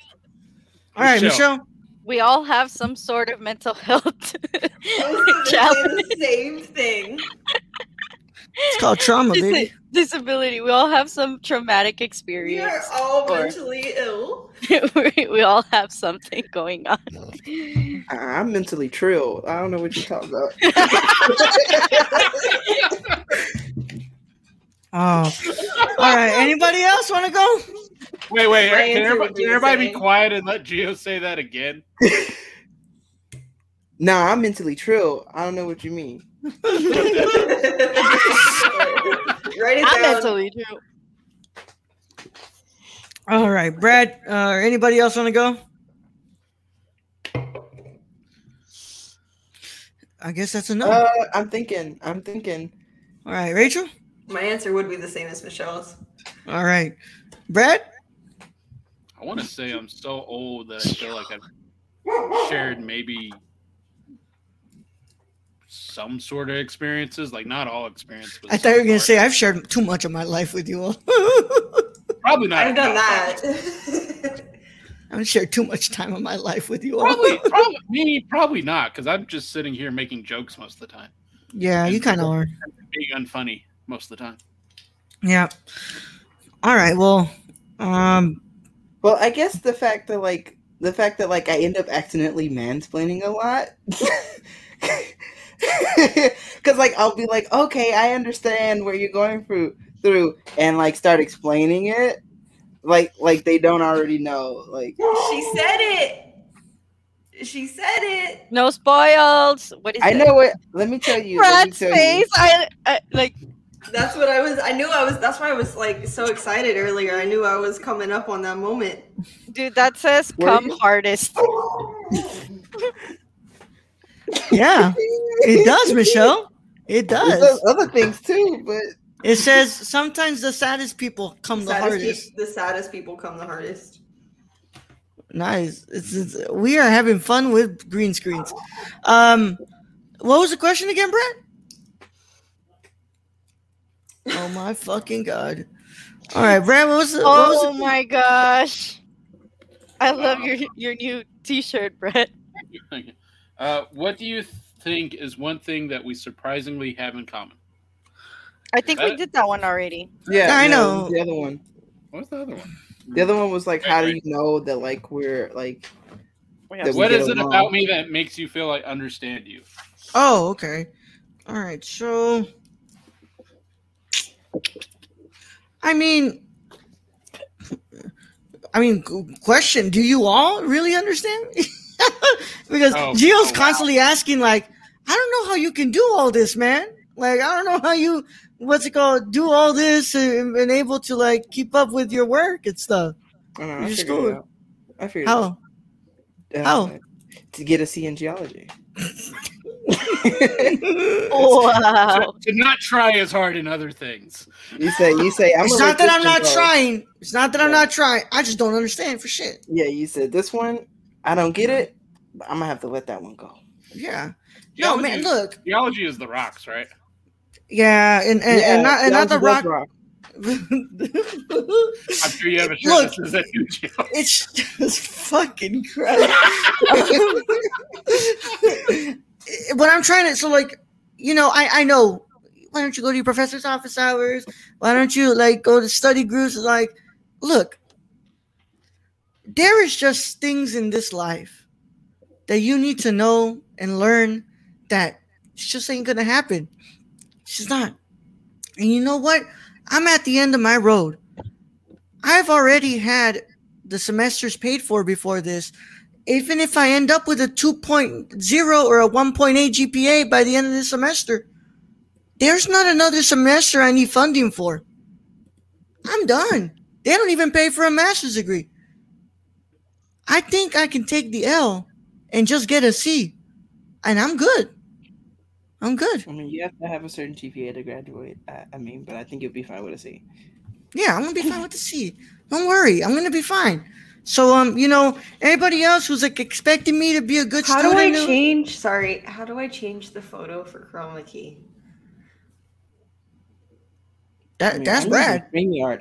All right, Michelle. We all have some sort of mental health challenge. The same thing. It's called trauma, baby. Disability. We all have some traumatic experience. We are all mentally ill. We all have something going on. I'm mentally trilled. I don't know what you're talking about. All right. Anybody else want to go? Wait. Can everybody be quiet and let Gio say that again? Nah, I'm mentally trilled. I don't know what you mean. Write it down. I'm mentally trilled. All right, Brad. Anybody else want to go? I guess that's enough. I'm thinking. All right, Rachel? My answer would be the same as Michelle's. All right. Brad? I want to say I'm so old that I feel like I've shared maybe some sort of experiences. Like, not all experiences. But I thought you were going to say I've shared too much of my life with you all. Probably not. I've done that. I haven't shared too much time of my life with you all. Probably not, because I'm just sitting here making jokes most of the time. Yeah, and you kind of are. Being unfunny most of the time. Yeah. All right, well, I guess the fact that, like, The fact that, like, I end up accidentally mansplaining a lot. Because, like, I'll be like, okay, I understand where you're going through, and, like, start explaining it. Like they don't already know. Like, she said it. She said it. No spoils. What is it? I know what. Let me tell you. Brad's face. I like. That's what I was. I knew I was. That's why I was like so excited earlier. I knew I was coming up on that moment. Dude, that says "come hardest." Yeah, it does, Michelle. It does. There's other things too, but it says sometimes the saddest people come the hardest. The saddest people come the hardest. Nice. It's, we are having fun with green screens. What was the question again, Brett? Oh my fucking god! All right, Brad. What was the? Oh my gosh! I love your new T-shirt, Brett. What do you think is one thing that we surprisingly have in common? I think we did that one already. Yeah, I know. The other one. What's the other one? The other one was like, how do you know that like we're like? What is it about me that makes you feel I understand you? Oh, okay. All right, so. I mean, question, do you all really understand? Because Gio's constantly asking, like, I don't know how you can do all this, man. Like, I don't know how you, do all this and able to, like, keep up with your work and stuff. I figured it out. How? How? To get a C in geology. Wow. To not try as hard in other things. You say. It's not that I'm not trying. It's not that I'm not trying. I just don't understand for shit. Yeah, you said this one. I don't get it. But I'm gonna have to let that one go. Yeah. Geology, no man. Look. Geology is the rocks, right? Yeah, and not the rock. I'm sure you have a shirt that says that new geology. It's just fucking crap. But I'm trying to, so like, you know, I know, why don't you go to your professor's office hours? Why don't you like go to study groups? Like, look, there is just things in this life that you need to know and learn that it just ain't going to happen. It's just not. And you know what? I'm at the end of my road. I've already had the semesters paid for before this. Even if I end up with a 2.0 or a 1.8 GPA by the end of the semester, there's not another semester I need funding for. I'm done. They don't even pay for a master's degree. I think I can take the L and just get a C, and I'm good. I'm good. I mean, you have to have a certain GPA to graduate. But I think you'll be fine with a C. Yeah, I'm going to be fine with a C. Don't worry. I'm going to be fine. So, you know, anybody else who's like expecting me to be a good student? How do I change the photo for chroma key? That's Brad.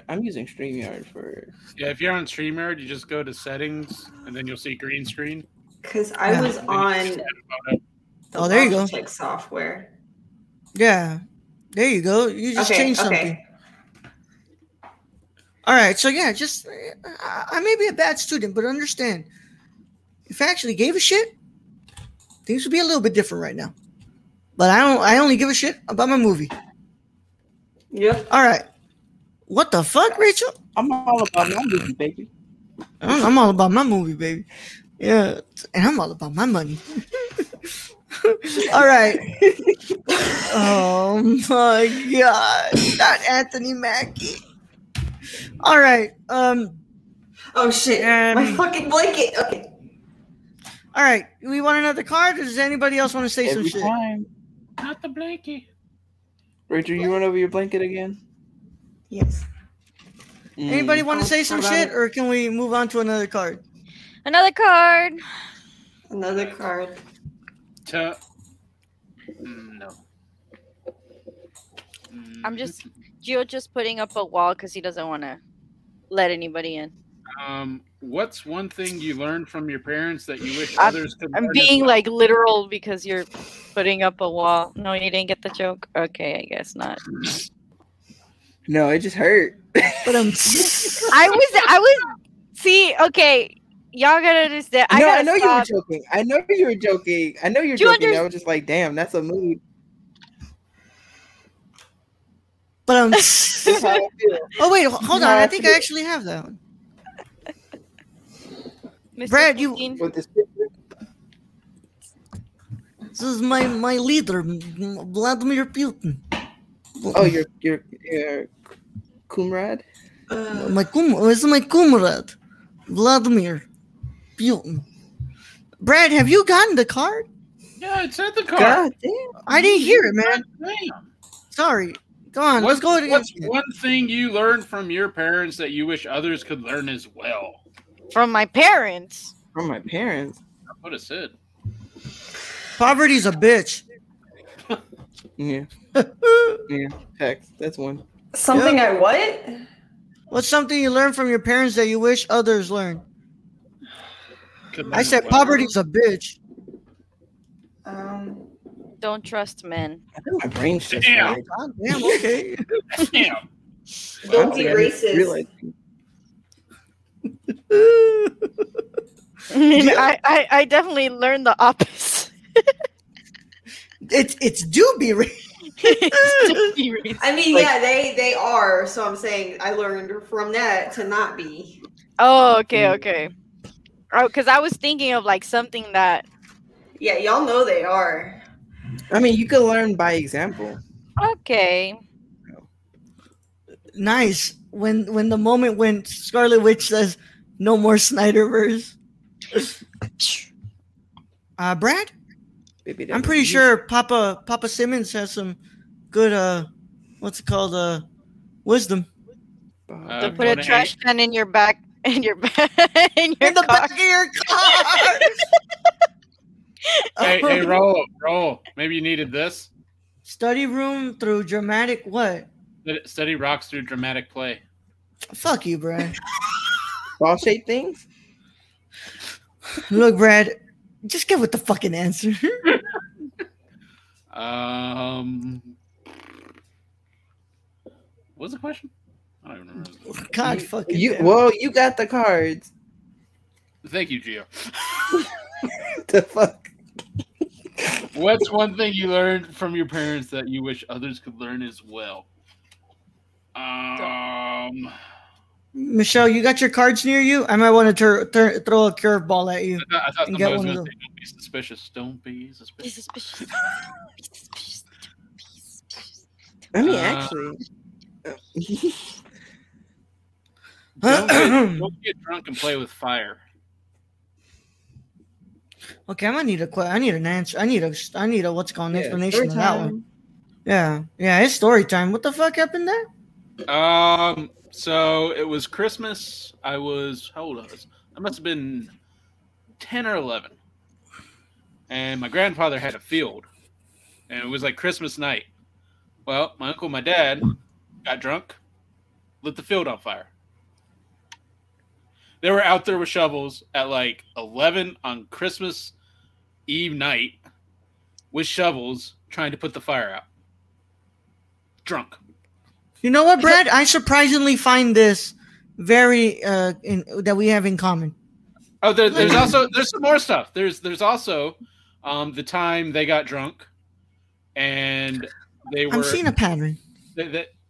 I'm using StreamYard for. Yeah, if you're on StreamYard, you just go to settings and then you'll see green screen. Because I was on. Oh, there you go. Like software. Yeah, there you go. You just change something. Okay. All right, so yeah, just I may be a bad student, but understand, if I actually gave a shit, things would be a little bit different right now. But I only give a shit about my movie. Yep. All right. What the fuck, Rachel? I'm all about my movie, baby. I'm all about my movie, baby. Yeah, and I'm all about my money. All right. Oh my god, not Anthony Mackie. All right. Oh shit! My fucking blanket. Okay. All right. We want another card, or does anybody else want to say some shit? Not the blanket. Rachel, you run over your blanket again? Yes. Anybody want to say some shit, or can we move on to another card? Another card. Another card. No. I'm just. Gio just putting up a wall because he doesn't want to let anybody in. What's one thing you learned from your parents that you wish others could learn? I'm being like literal because you're putting up a wall. No, you didn't get the joke? Okay, I guess not. No, it just hurt. But I was see, okay, y'all gotta understand. I know you were joking. I know you were joking. I was just like, damn, that's a mood. But oh wait, hold on. I think I actually have that one. Brad, you. This is my leader, Vladimir Putin. Oh, your comrade. It's my comrade, Vladimir Putin. Brad, have you gotten the card? Yeah, it's at the card. God damn! I didn't hear it, man. Sorry. Go on. Let's go again. What's one thing you learned from your parents that you wish others could learn as well? From my parents. From my parents. I would have said. Poverty's a bitch. Yeah. Yeah. Heck, that's one. Something I what? What's something you learned from your parents that you wish others learned? I said well. Poverty's a bitch. Don't trust men. I think my brain's just damn. God damn, okay. Damn. Don't be racist. I mean, I definitely learned the opposite. It's do be racist. I mean, like, yeah, they are. So I'm saying I learned from that to not be. Oh, okay. Oh, because I was thinking of like something that. Yeah, y'all know they are. I mean, you can learn by example. Okay. Nice. When the moment when Scarlet Witch says, "No more Snyderverse," Brad. Baby, I'm pretty sure Papa Simmons has some good wisdom. To put a trash can in your back in the car. Back of your car. Hey, roll. Maybe you needed this. Study room through dramatic what? Study rocks through dramatic play. Fuck you, Brad. Ball-shaped things? Look, Brad, just get with the fucking answer. What's the question? I don't even remember. God fucking you. Well, you got the cards. Thank you, Gio. The fuck? What's one thing you learned from your parents that you wish others could learn as well? Michelle, you got your cards near you? I might want to throw a curveball at you. I thought and get one of them. Don't be suspicious. Don't be suspicious. I mean, actually. Don't get drunk and play with fire. Okay, I'm gonna need an answer. I need a explanation of that one. Yeah, it's story time. What the fuck happened there? So it was Christmas. How old I was? I must have been 10 or 11. And my grandfather had a field, and it was like Christmas night. Well, my uncle and my dad got drunk, lit the field on fire. They were out there with shovels at like 11 on Christmas Eve night with shovels trying to put the fire out. Drunk. You know what, Brad? I surprisingly find this very that we have in common. Oh, there's some more stuff. There's also the time they got drunk and they were. I'm seeing a pattern. It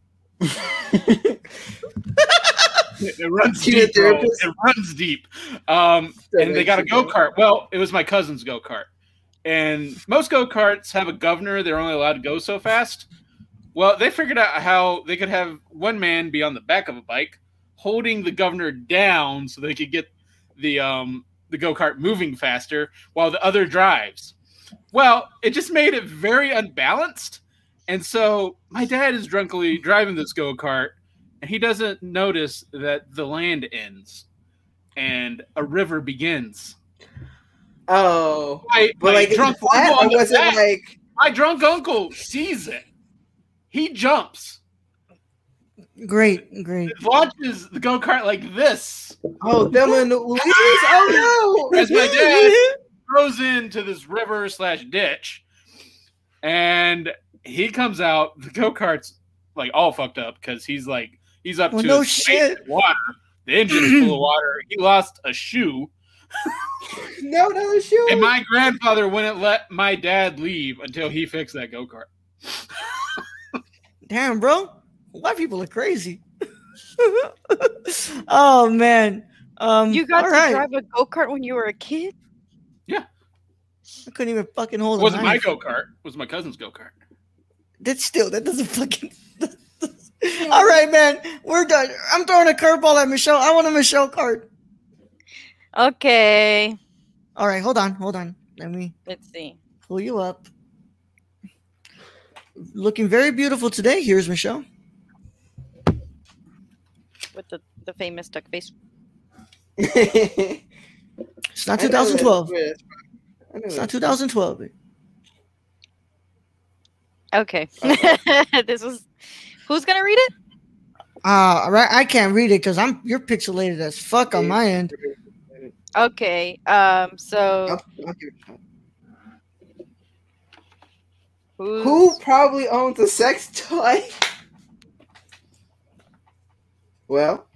runs deep. And they got a go-kart. Well, it was my cousin's go-kart. And most go-karts have a governor. They're only allowed to go so fast. Well, they figured out how they could have one man be on the back of a bike holding the governor down so they could get the go-kart moving faster while the other drives. Well, it just made it very unbalanced. And so my dad is drunkenly driving this go-kart. He doesn't notice that the land ends and a river begins. Oh, my drunk uncle sees it. He jumps. Great. Launches the go-kart like this. Oh, Dylan, oh no! As my dad throws into this river /ditch, and he comes out. The go-kart's like all fucked up because he's like. He's up to his water. The engine's full of water. He lost a shoe. No, no, shoot. And my grandfather wouldn't let my dad leave until he fixed that go-kart. Damn, bro. White people are crazy. Oh, man. You got to drive a go-kart when you were a kid? Yeah. I couldn't even fucking hold it. It wasn't my go-kart. It was my cousin's go-kart. That's still, that doesn't fucking... All right, man. We're done. I'm throwing a curveball at Michelle. I want a Michelle card. Okay. All right. Hold on. Hold on. Let me... Let's see. Pull you up. Looking very beautiful today. Here's Michelle. With the famous duck face. It's not 2012. It's not 2012. Okay. This was... Who's going to read it? Right. I can't read it because you're pixelated as fuck on my end. Okay. So. Who probably owns a sex toy? Well.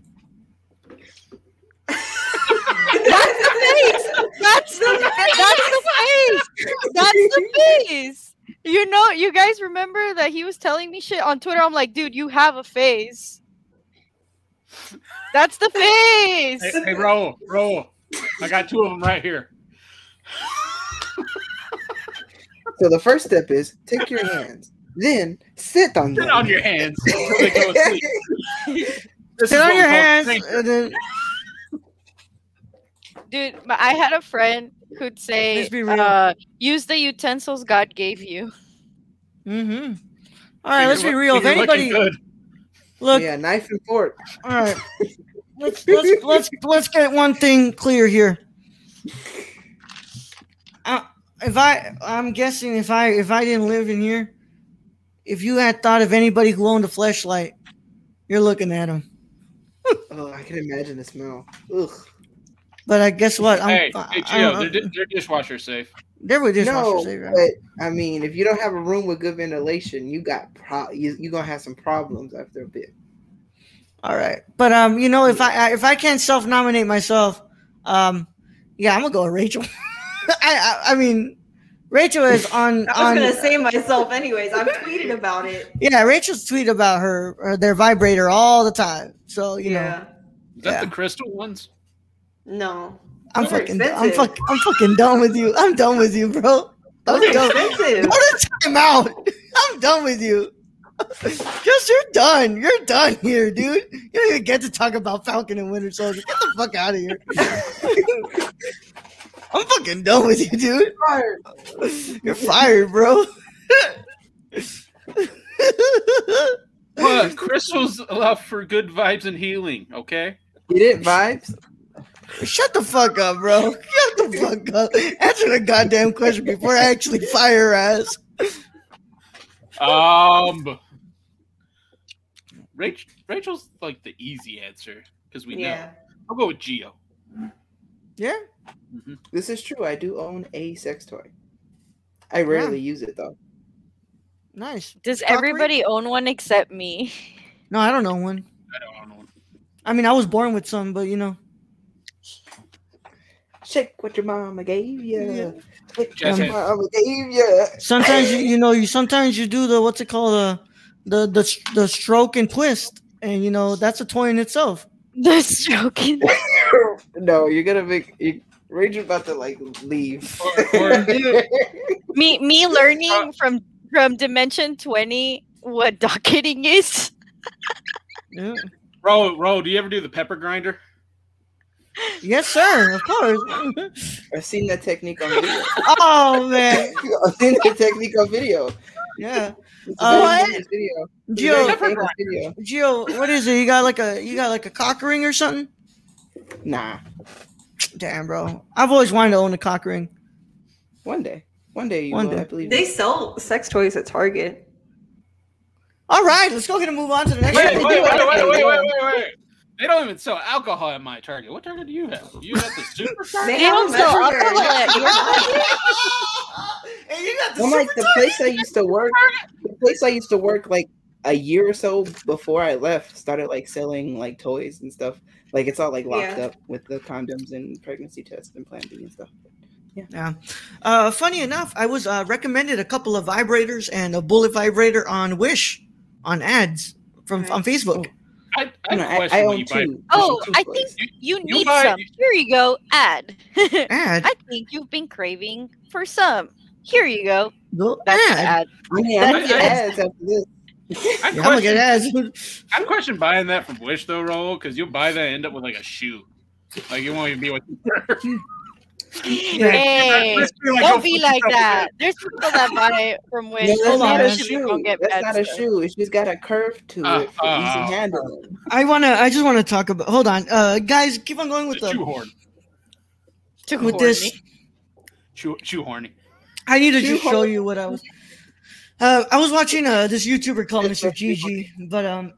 That's the face. That's the face. You know, you guys remember that he was telling me shit on Twitter. I'm like, dude, you have a face. That's the face. Hey, Raul. I got two of them right here. So the first step is take your hands, then sit on them. Sit on your hands. Sit on your hands. Dude, I had a friend who'd say, use the utensils God gave you. Mm-hmm. All right, let's be real. If anybody... Look. Yeah, knife and fork. All right. Let's get one thing clear here. I'm guessing if I didn't live in here, if you had thought of anybody who owned a fleshlight, you're looking at them. Oh, I can imagine the smell. Ugh. But I guess what? Hey, Jill, they're dishwasher safe. They're with dishwasher safe, right? But, I mean, if you don't have a room with good ventilation, you're going to have some problems after a bit. All right. But, you know, if I can't self-nominate myself, I'm going to go with Rachel. I mean, Rachel is on... I was going to say myself anyways. I've tweeted about it. Yeah, Rachel's tweet about their vibrator all the time. So, you know. Is that the crystal ones? No, I'm fucking done with you. I'm done with you, bro. I'm done. Go to time out. I'm done with you. Just you're done. You're done here, dude. You don't even get to talk about Falcon and Winter Soldier. Get the fuck out of here. I'm fucking done with you, dude. You're fired, bro. Look, crystals allow for good vibes and healing. Okay, you didn't vibes. Shut the fuck up, bro. Shut the fuck up. Answer the goddamn question before I actually fire her ass. Rachel's like the easy answer because we know. I'll go with Gio. Yeah. Mm-hmm. This is true. I do own a sex toy. I rarely use it though. Nice. Does everybody own one except me? No, I don't own one. I mean, I was born with some, but you know. Check what your mama gave you. Sometimes you do the what's it called the stroke and twist, and you know that's a toy in itself. The stroke and no, you're gonna make Rachel's about to like leave. me learning from Dimension 20 what docketing is. Yeah. Ro, do you ever do the pepper grinder? Yes, sir. Of course. I've seen that technique on video. Oh man, I've seen that technique on video. Yeah. What? Gio, what is it? You got like a cock ring or something? Nah. Damn, bro. I've always wanted to own a cock ring. One day. I believe they sell sex toys at Target. All right, let's go ahead and move on to the next. Wait. They don't even sell alcohol at my Target. What Target do you have? You got the super Target? They don't sell alcohol at your Target. And you got the super Target. The place I used to work, like a year or so before I left, started like selling like toys and stuff. Like it's all like locked up with the condoms and pregnancy tests and Plan B and stuff. Yeah. Funny enough, I was recommended a couple of vibrators and a bullet vibrator on Wish on ads from on Facebook. I own two. Oh, I think you need some. Here you go, ad. I think you've been craving for some. Here you go. That's ad. Ads after this. I'm questioning buying that from Wish though, Raul, because you'll buy that and end up with like a shoe. Like you won't even be with you. Hey, don't be like that. There's people that buy it from Wish. That's not a shoe. That's not a shoe. It's just got a curve to it for easy handling. I just want to talk about. Hold on, guys. Keep on going with the shoe horny. I need to just show you what I was. I was watching this YouTuber called Mr. Gigi, but I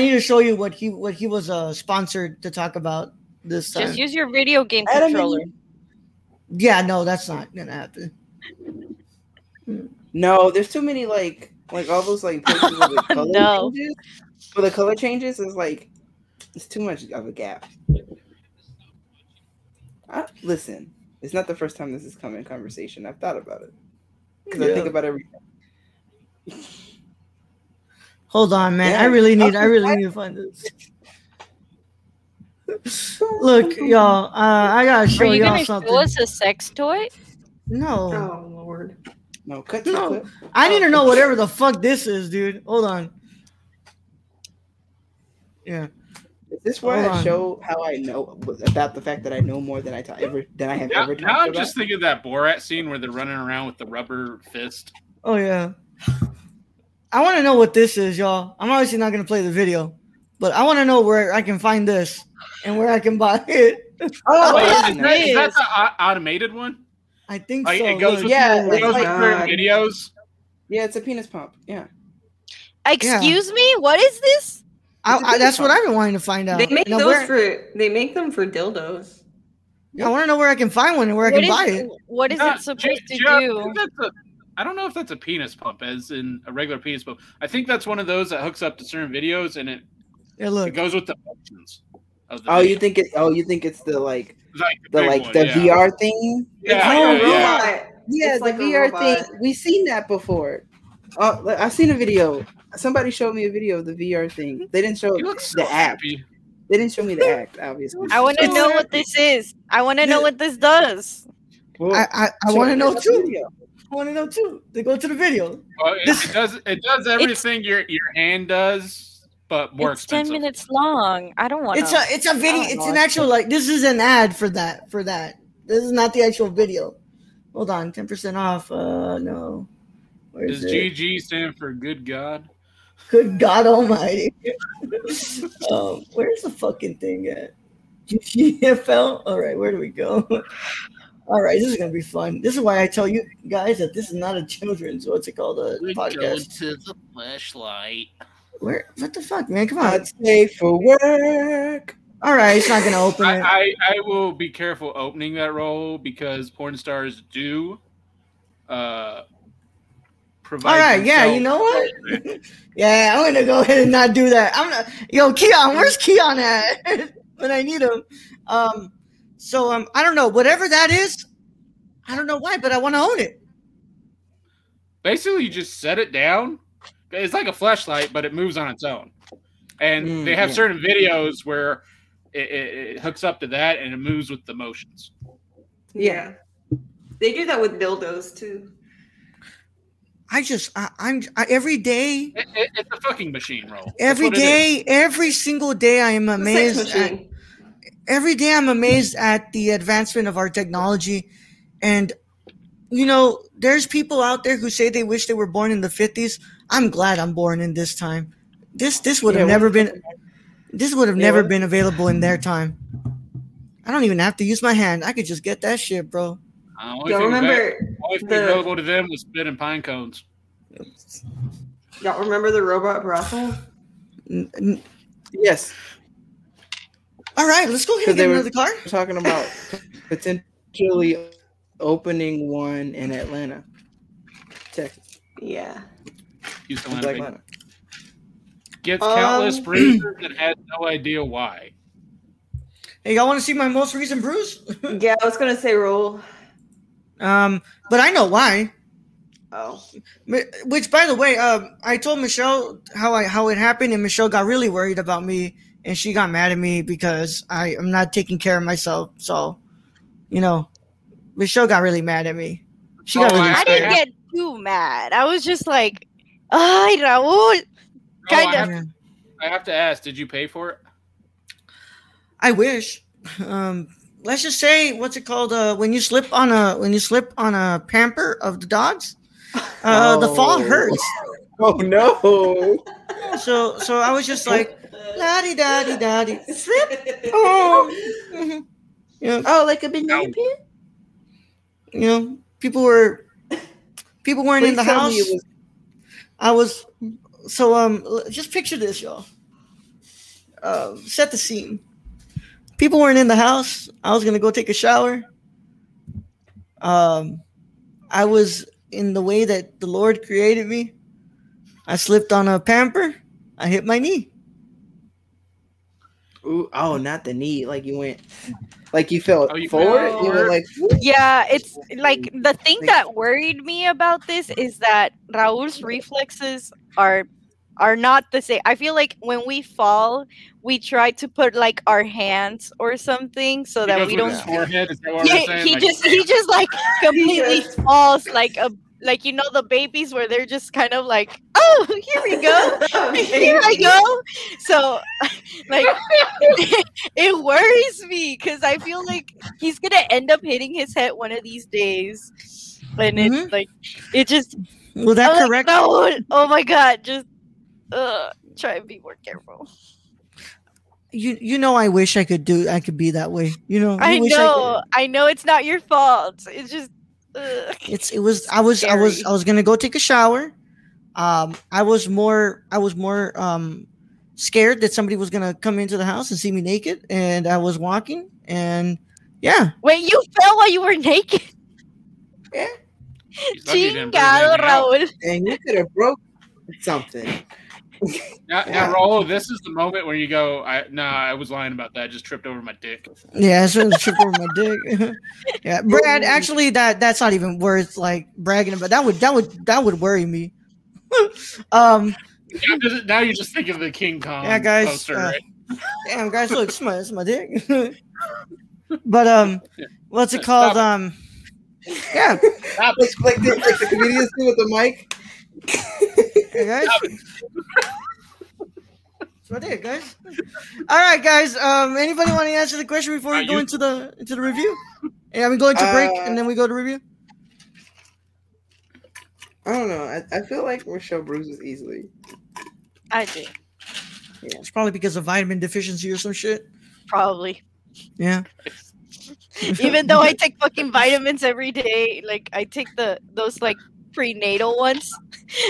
need to show you what he was sponsored to talk about this time. Just use your video game controller. Yeah, no, that's not gonna happen. No, there's too many like all those like places with the color changes. For the color changes is like it's too much of a gap. Listen, it's not the first time this has come in conversation. I've thought about it because I think about everything. Hold on, man. Yeah, I really need to find this. Look, y'all. I gotta show y'all something. Was a sex toy? No. Oh Lord. No. Cut. I need to know whatever the fuck this is, dude. Hold on. Yeah. Is this where I show how I know about the fact that I know more than I have ever done? Now I'm just thinking of that Borat scene where they're running around with the rubber fist. Oh yeah. I want to know what this is, y'all. I'm obviously not gonna play the video, but I want to know where I can find this. And where I can buy it. Oh, is that the automated one? I think so. It goes with videos. Yeah, it's a penis pump. Yeah. Excuse me, what is this? That's what I've been wanting to find out. They make them for dildos. Yeah, I want to know where I can find one and where I can buy it. What is it supposed to do? I don't know if that's a penis pump, as in a regular penis pump. I think that's one of those that hooks up to certain videos, and it goes with the functions. You think it's the VR thing? Yeah, robot. Yeah, it's the like VR thing. We've seen that before. I've seen a video. Somebody showed me a video of the VR thing. They didn't show the app. They didn't show me the app, obviously. I want to know what this is. I want to know what this does. Well, I want to know too. I want to know too. They go to the video. Well, it does everything your hand does. But more expensive. 10 minutes long. I don't want. It's a video. It's an actual This is an ad for that. This is not the actual video. Hold on. 10% off. No. Where does GG stand for Good God? Good God Almighty. Where's the fucking thing at? GGFL. All right. Where do we go? All right. This is gonna be fun. This is why I tell you guys that this is not a children's. What's it called? A podcast. Go to the flashlight. Where? What the fuck, man? Come on. Let's say for work. All right, it's not going to open it. I will be careful opening that role because porn stars do provide. All right, yeah, you know what? Yeah, I'm going to go ahead and not do that. Keon, where's Keon at when I need him? So I don't know. Whatever that is, I don't know why, but I want to own it. Basically, you just set it down. It's like a flashlight, but it moves on its own. And they have certain videos where it hooks up to that and it moves with the motions. Yeah. They do that with dildos, too. I'm every day. It's a fucking machine, Roll. Every single day I am amazed. Every day I'm amazed at the advancement of our technology. And, you know, there's people out there who say they wish they were born in the 50s. I'm glad I'm born in this time. This would have never been. This would have never been available in their time. I don't even have to use my hand. I could just get that shit, bro. Only thing available to them was spit and pine cones. Y'all remember the robot brothel? Yes. All right, let's go ahead and get another card. We're talking about potentially opening one in Atlanta, Texas. Yeah. Houston, Atlanta. gets countless bruises and has no idea why. Hey, y'all want to see my most recent bruise? Yeah, I was going to say Raul. But I know why. Oh. Which, by the way, I told Michelle how it happened, and Michelle got really worried about me, and she got mad at me because I am not taking care of myself. So, you know, Michelle got really mad at me. She got really scared. I didn't get too mad. I was just like, "Ay, Raul." I have to ask, did you pay for it? I wish. Let's just say, what's it called? When you slip on a pamper of the dogs, the fall hurts. Oh no! So I was just like, daddy, daddy, daddy, slip. Oh, you know, like a banana peel. You know, people weren't in the house. Just picture this, y'all. Set the scene. People weren't in the house. I was gonna go take a shower. I was in the way that the Lord created me. I slipped on a pamper. I hit my knee. Ooh, not the knee. Like you went, like you fell forward. You were like, whoop. Yeah, it's like the thing that worried me about this is that Raul's reflexes are not the same. I feel like when we fall, we try to put like our hands or something so that we don't. Forehead, is that what he just like completely falls like you know the babies where they're just kind of like, oh, here we go, here I go. So like it worries me because I feel like he's gonna end up hitting his head one of these days, and it's like it just. Will that correct? Like, no, oh my God, just. Try and be more careful. You know, I wish I could be that way. You know, I know it's not your fault. It's just I was gonna go take a shower. I was more scared that somebody was gonna come into the house and see me naked, and I was walking and yeah. Wait, you fell while you were naked? Yeah. Chingado, Raul. And you could have broke something. Now, Raul, this is the moment where you go, I was lying about that. I just tripped over my dick. Yeah, I just tripped over my dick. Yeah, Brad, actually, that's not even worth like bragging about. That would worry me. Now you're just thinking of the King Kong poster, right? Damn, guys, look, it's my dick. But what's it called? Stop. Yeah, like the comedians do with the mic. Hey guys. That's right there, guys. All right, guys. Anybody want to answer the question before we go into the review? Yeah, we go into break and then we go to review. I don't know. I feel like Michelle bruises easily. I do. Yeah, it's probably because of vitamin deficiency or some shit. Probably. Yeah. Even though I take fucking vitamins every day, like I take those like prenatal ones.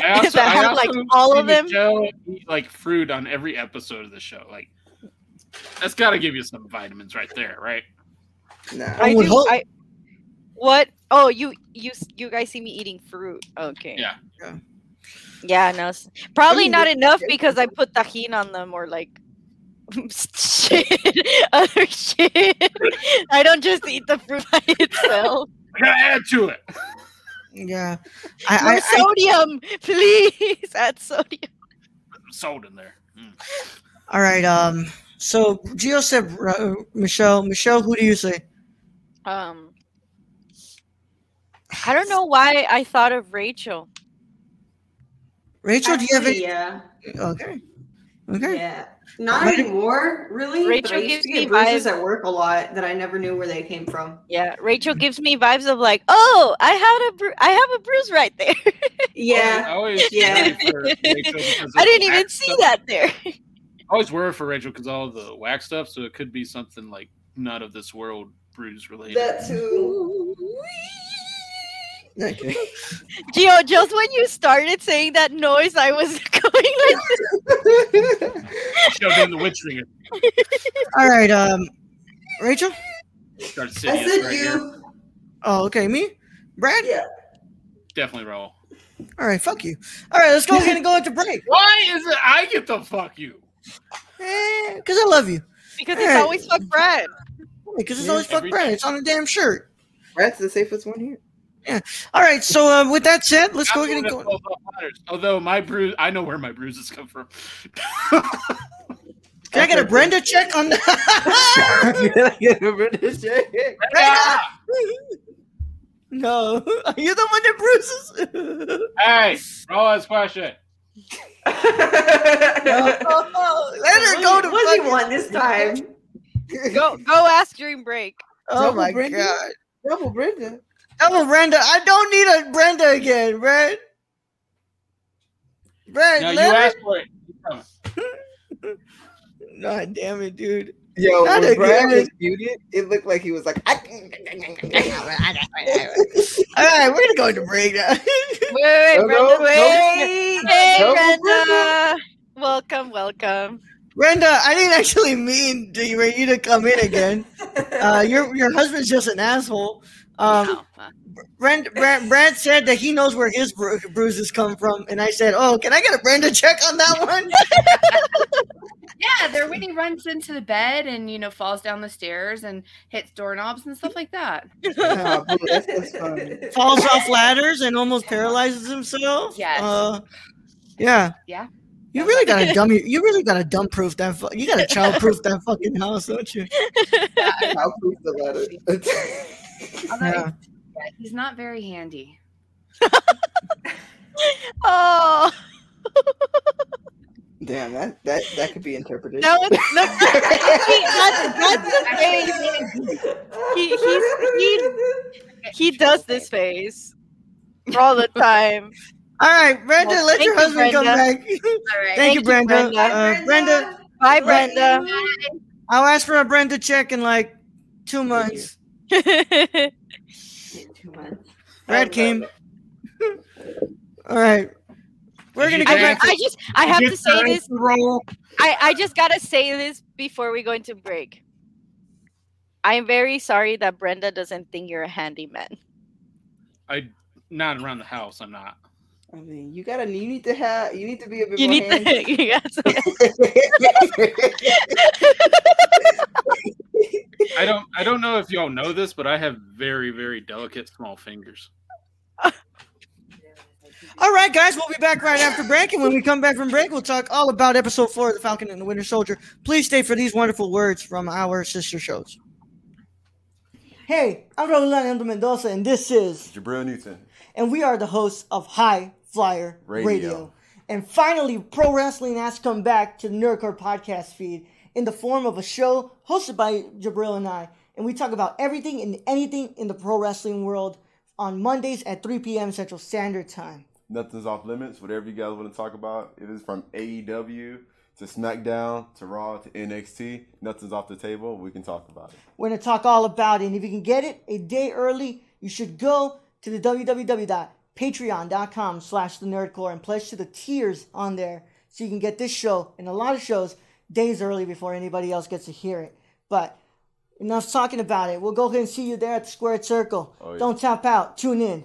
I have like all of them. Eat, like fruit on every episode of the show. Like that's got to give you some vitamins right there, right? No. What? Oh, you guys see me eating fruit? Okay. Yeah. Yeah. No. Probably not enough because I put tajin on them or like shit, other shit. I don't just eat the fruit by itself. I gotta add to it. Yeah, I sodium, please add sodium. Salt in there. Mm. All right. So Gio said, Michelle. Michelle, who do you say? I don't know why I thought of Rachel. Rachel, actually, do you have any? Yeah. Okay. Yeah. Not anymore, really. Rachel gives me bruises at work a lot that I never knew where they came from. Yeah, Rachel gives me vibes of like, I have a bruise right there. Yeah, I didn't even see that there. I always worry for Rachel because all the wax stuff, so it could be something like not of this world bruise related. That's who. Okay. Gio, just when you started saying that noise, I was going like this. Showed in the witch ringer. All right, Rachel? I said you. Here. Oh, okay, me? Brad? Yeah. Definitely Raul. All right, fuck you. All right, let's go ahead and go into break. Why is it I get to fuck you? Because I love you. Because it's always fuck Brad. Because it's always fuck Brad. It's on a damn shirt. Brad's the safest one here. Yeah. All right. So with that said, let's go ahead and go. Although my bruise, I know where my bruises come from. Can I get a Brenda check on the? Can I get a Brenda check? Brenda! No, are you the one that bruises? Hey, roll his question. No. Let her go to. What do you want this time? Go ask during break. Oh my god! Double Brenda. Double Brenda. I don't need a Brenda again, Brad. Brad, no, you asked for it. God damn it, dude. Yo, when Brad was muted, it looked like he was like, all right, we're going to go into break now. Wait, Brenda. Hey, Brenda. Welcome. Brenda, I didn't actually mean for you to come in again. Your husband's just an asshole. Brad said that he knows where his bruises come from, and I said, "Oh, can I get a Brenda check on that one?" Yeah, they're when he runs into the bed and falls down the stairs and hits doorknobs and stuff like that. Yeah, that's falls off ladders and almost paralyzes himself. Yes. Yeah. Yeah. You really got a dummy. You really got a dumb-proof that. You got a child-proof that fucking house, don't you? Yeah, child-proof the ladder. Yeah. He's not very handy. Oh, damn! That could be interpreted. He does this face all the time. All right, Brenda, let your husband come back. All right, thank you, Brenda. Brenda, bye, Brenda. I'll ask for a Brenda check in like 2 months. 2 months. Brad came. All right, we're gonna. I have to say this. I just gotta say this before we go into break. I am very sorry that Brenda doesn't think you're a handyman. I not around the house. I'm not. I mean, you need to be a bit more handy. I don't know if y'all know this, but I have very, very delicate small fingers. All right, guys, we'll be back right after break, and when we come back from break, we'll talk all about episode 4 of The Falcon and the Winter Soldier. Please stay for these wonderful words from our sister shows. Hey, I'm Raul Leandro Mendoza, and this is Jabril Newton. And we are the hosts of High Flyer Radio. And finally, pro wrestling has come back to the Nerdcore podcast feed in the form of a show hosted by Jabril and I. And we talk about everything and anything in the pro wrestling world on Mondays at 3 p.m. Central Standard Time. Nothing's off limits. Whatever you guys want to talk about, it is from AEW to SmackDown to Raw to NXT. Nothing's off the table. We can talk about it. We're going to talk all about it. And if you can get it a day early, you should go to the www.patreon.com/thenerdcore and pledge to the tiers on there so you can get this show and a lot of shows days early before anybody else gets to hear it. But enough talking about it. We'll go ahead and see you there at the Squared Circle. Oh, yeah. Don't tap out. Tune in.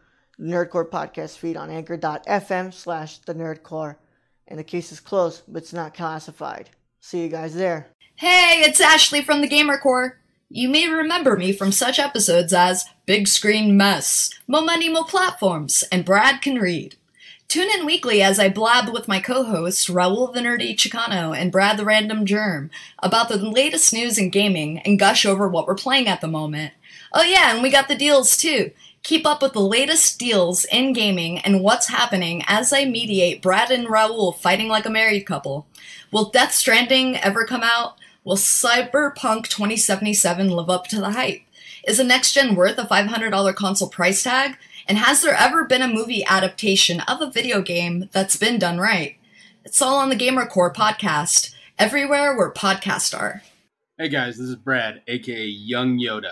Nerdcore podcast feed on anchor.fm/thenerdcore. And the case is closed, but it's not classified. See you guys there. Hey, it's Ashley from the Gamercore. You may remember me from such episodes as Big Screen Mess, Mo Money Mo Platforms, and Brad Can Read. Tune in weekly as I blab with my co-hosts, Raul the Nerdy Chicano and Brad the Random Germ, about the latest news in gaming and gush over what we're playing at the moment. Oh yeah, and we got the deals too. Keep up with the latest deals in gaming and what's happening as I mediate Brad and Raul fighting like a married couple. Will Death Stranding ever come out? Will Cyberpunk 2077 live up to the hype? Is the next gen worth a $500 console price tag? And has there ever been a movie adaptation of a video game that's been done right? It's all on the Gamercore podcast, everywhere where podcasts are. Hey guys, this is Brad, aka Young Yoda.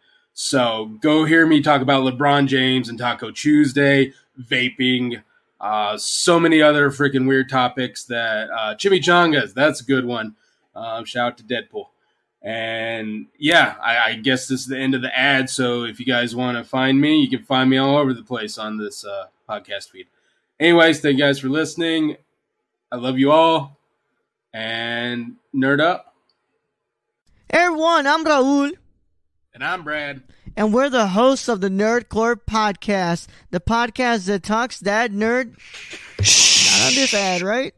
So go hear me talk about LeBron James and Taco Tuesday, vaping, so many other freaking weird topics that chimichangas, that's a good one. Shout out to Deadpool. And yeah, I guess this is the end of the ad. So if you guys want to find me, you can find me all over the place on this podcast feed. Anyways, thank you guys for listening. I love you all. And nerd up. Hey everyone, I'm Raul. And I'm Brad. And we're the hosts of the Nerdcore Podcast, the podcast that talks that nerd. Not on this ad, right?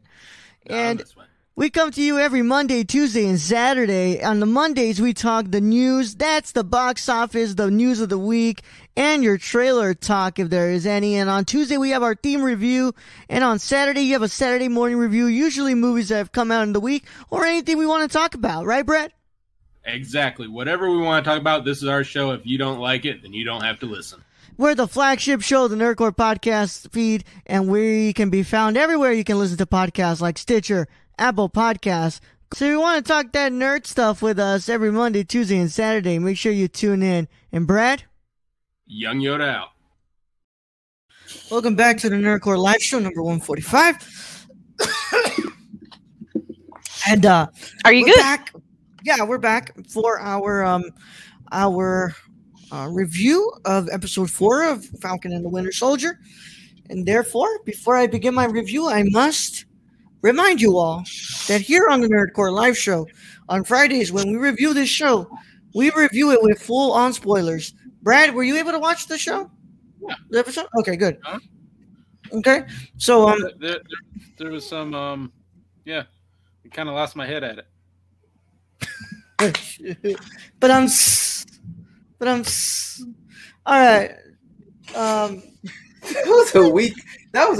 No, and this one. We come to you every Monday, Tuesday, and Saturday. On the Mondays, we talk the news. That's the box office, the news of the week, and your trailer talk, if there is any. And on Tuesday, we have our theme review. And on Saturday, you have a Saturday morning review, usually movies that have come out in the week or anything we want to talk about. Right, Brett? Exactly. Whatever we want to talk about, this is our show. If you don't like it, then you don't have to listen. We're the flagship show of the Nerdcore Podcast feed, and we can be found everywhere you can listen to podcasts like Stitcher, Apple Podcasts. So if you want to talk that nerd stuff with us every Monday, Tuesday, and Saturday, make sure you tune in. And Brad? Young Yoda out. Welcome back to the Nerdcore Live Show, number 145. And are you good? Back. Yeah, we're back for our review of episode 4 of Falcon and the Winter Soldier. And therefore, before I begin my review, I must remind you all that here on the Nerdcore Live Show, on Fridays when we review this show, we review it with full-on spoilers. Brad, were you able to watch the show? Yeah. The episode? Okay, good. Huh? Okay. So there was some I kind of lost my head at it. All right. That was a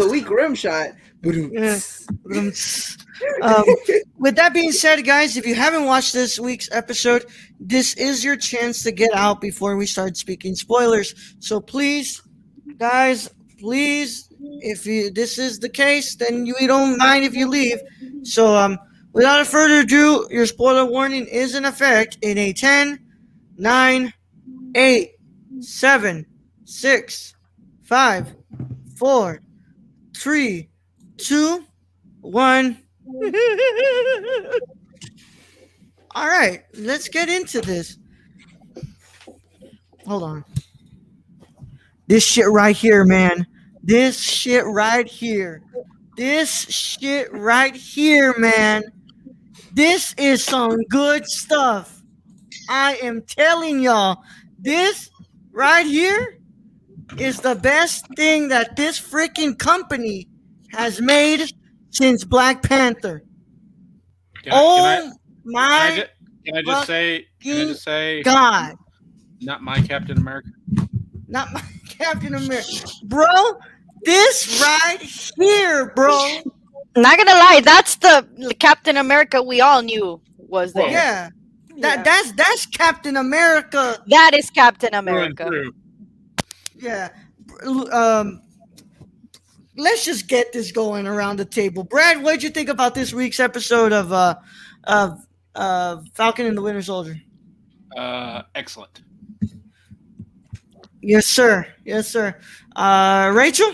weak rim shot. With that being said, guys, if you haven't watched this week's episode, this is your chance to get out before we start speaking spoilers. So please, guys, if this is the case, then you don't mind if you leave. So without further ado, your spoiler warning is in effect in a 10, 9, 8, 7, 6, 5, 4, 3, 2, 1. All right, let's get into this. Hold on. This shit right here, man. This is some good stuff. I am telling y'all, this right here is the best thing that this freaking company has made since Black Panther. Can I just say God. Not my Captain America. Bro, this right here, bro. Not gonna lie, that's the Captain America we all knew was there. Yeah. That's Captain America. That is Captain America. Yeah. Let's just get this going around the table. Brad, what did you think about this week's episode of Falcon and the Winter Soldier? Excellent. Yes, sir. Rachel?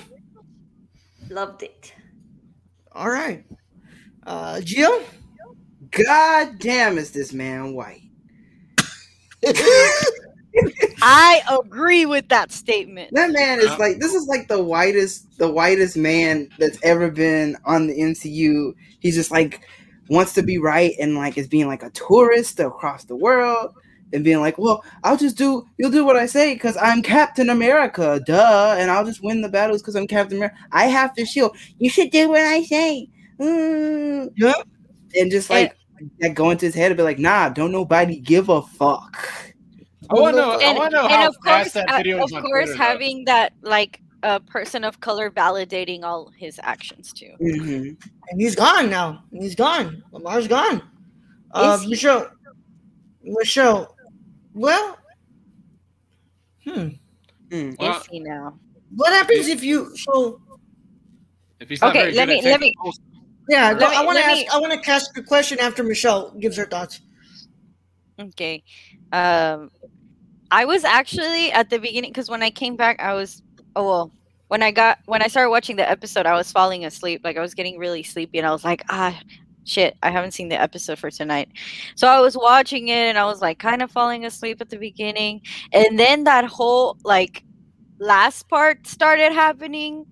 Loved it. All right. Jill, God damn, is this man white? I agree with that statement. That man is like, this is like the whitest man that's ever been on the MCU. He's just like, wants to be right and like is being like a tourist across the world and being like, well, I'll just do, you'll do what I say because I'm Captain America, duh, and I'll just win the battles because I'm Captain America. I have the shield. You should do what I say. Yep. And just like that go into his head and be like, nah, don't nobody give a fuck. I want to know how of fast course, that video is on Twitter, having though. That like a person of color validating all his actions too. Mm-hmm. And he's gone now. He's gone. Lamar's gone. Michelle. Well, Is he now? What happens if you so? If he's not okay, let me. Yeah, no, I want to ask a question after Michelle gives her thoughts. Okay. I was actually at the beginning because when I came back, I was when I started watching the episode, I was falling asleep. Like I was getting really sleepy, and I was like, shit, I haven't seen the episode for tonight. So I was watching it, and I was like, kind of falling asleep at the beginning, and then that whole like last part started happening.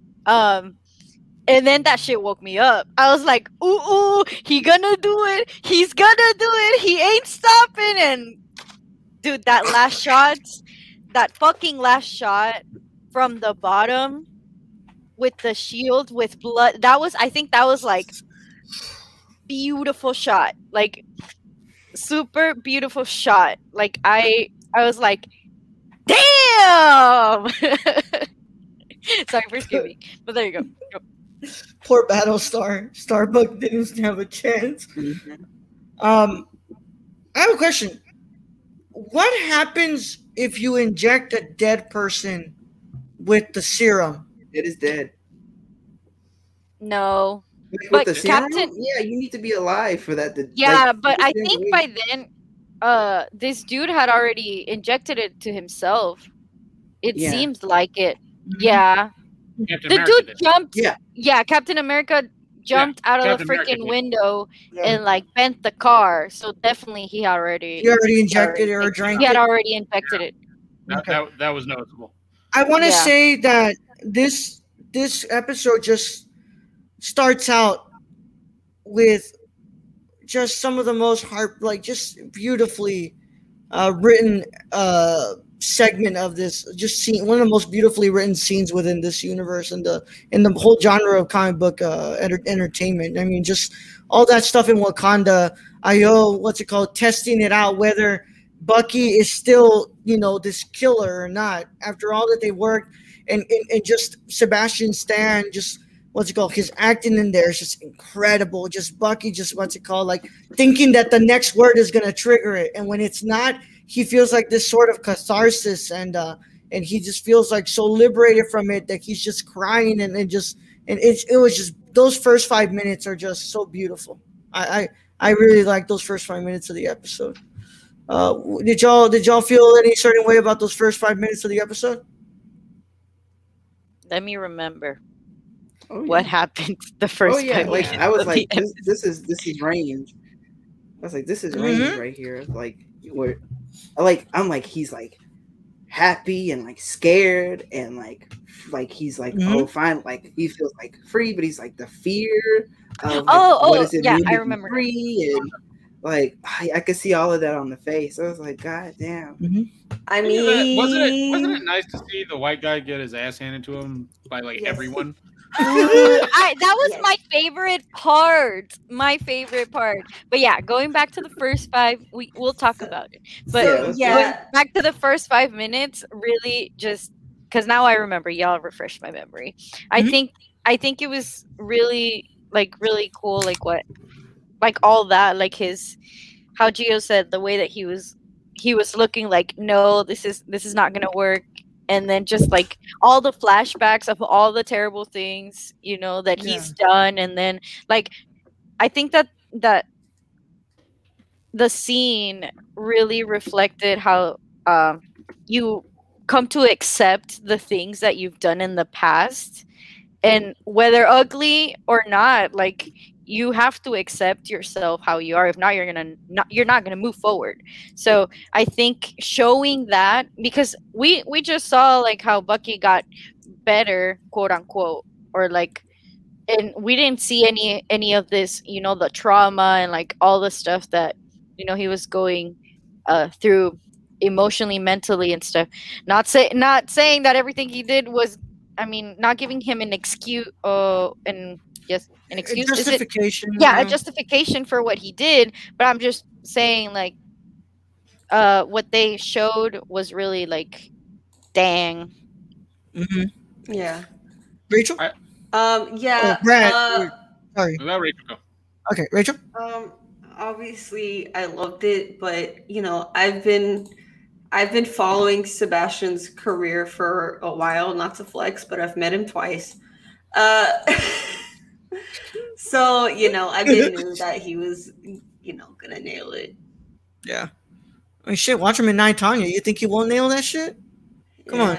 And then that shit woke me up. I was like, ooh, he gonna do it. He's gonna do it. He ain't stopping. And dude, that last shot, that fucking last shot from the bottom with the shield with blood. I think that was like beautiful shot. Like super beautiful shot. Like I was like, damn. Sorry for skipping, but there you go. Poor Battlestar. Starbuck didn't have a chance. Mm-hmm. I have a question. What happens if you inject a dead person with the serum? It is dead. No. But the serum? Captain, yeah, you need to be alive for that. But I think by then, this dude had already injected it to himself. It seems like it. Mm-hmm. Yeah. The dude jumped. Yeah, Captain America jumped out of the freaking window and like bent the car. So definitely he already injected it or drank it. He had already infected it. That was noticeable. I want to say that this episode just starts out with just some of the most beautifully written segment of this scene, one of the most beautifully written scenes within this universe and the whole genre of comic book entertainment. I mean, just all that stuff in Wakanda, Ayo, testing it out whether Bucky is still, this killer or not. After all that they worked and just Sebastian Stan, his acting in there is just incredible. Just Bucky, thinking that the next word is gonna trigger it, and when it's not, he feels like this sort of catharsis, and he just feels like so liberated from it that he's just crying and it was those first 5 minutes are just so beautiful. I really like those first 5 minutes of the episode. Did y'all feel any certain way about those first 5 minutes of the episode? Let me remember. Oh, yeah. What happened the first time? I was like, this is range. I was like, this is range right here. Like, where, I'm like, he's like happy and like scared and like he's like oh fine, like he feels like free, but he's like the fear of I remember free and like I could see all of that on the face. I was like, God damn. Mm-hmm. I mean, wasn't it nice to see the white guy get his ass handed to him by everyone? That was my favorite part. But yeah, going back to the first five, we'll talk about it. But back to the first 5 minutes, really just because now I remember. Y'all refreshed my memory. I think it was really cool. All that. How Gio said the way that he was looking like, no, this is not gonna work. And then just all the flashbacks of all the terrible things, that he's done. And then I think that the scene really reflected how you come to accept the things that you've done in the past And whether ugly or not, like, you have to accept yourself how you are. If not, you're not gonna move forward. So I think showing that, because we just saw like how Bucky got better, quote unquote, or like, and we didn't see any of this, you know, the trauma and like all the stuff that, you know, he was going through emotionally, mentally and stuff. Not saying that everything he did was, I mean, not giving him an excuse an excuse. A justification. Yeah, a justification for what he did. But I'm just saying, like, what they showed was really like, dang. Mm-hmm. Yeah. Rachel? Yeah. Brad. Sorry. Let Rachel go. Okay, Rachel? Obviously, I loved it, but, you know, I've been following Sebastian's career for a while, not to flex, but I've met him twice. So, you know, I knew that he was, you know, gonna nail it. Yeah. I mean, shit, watch him in Night Tanya. You think he won't nail that shit? Come on.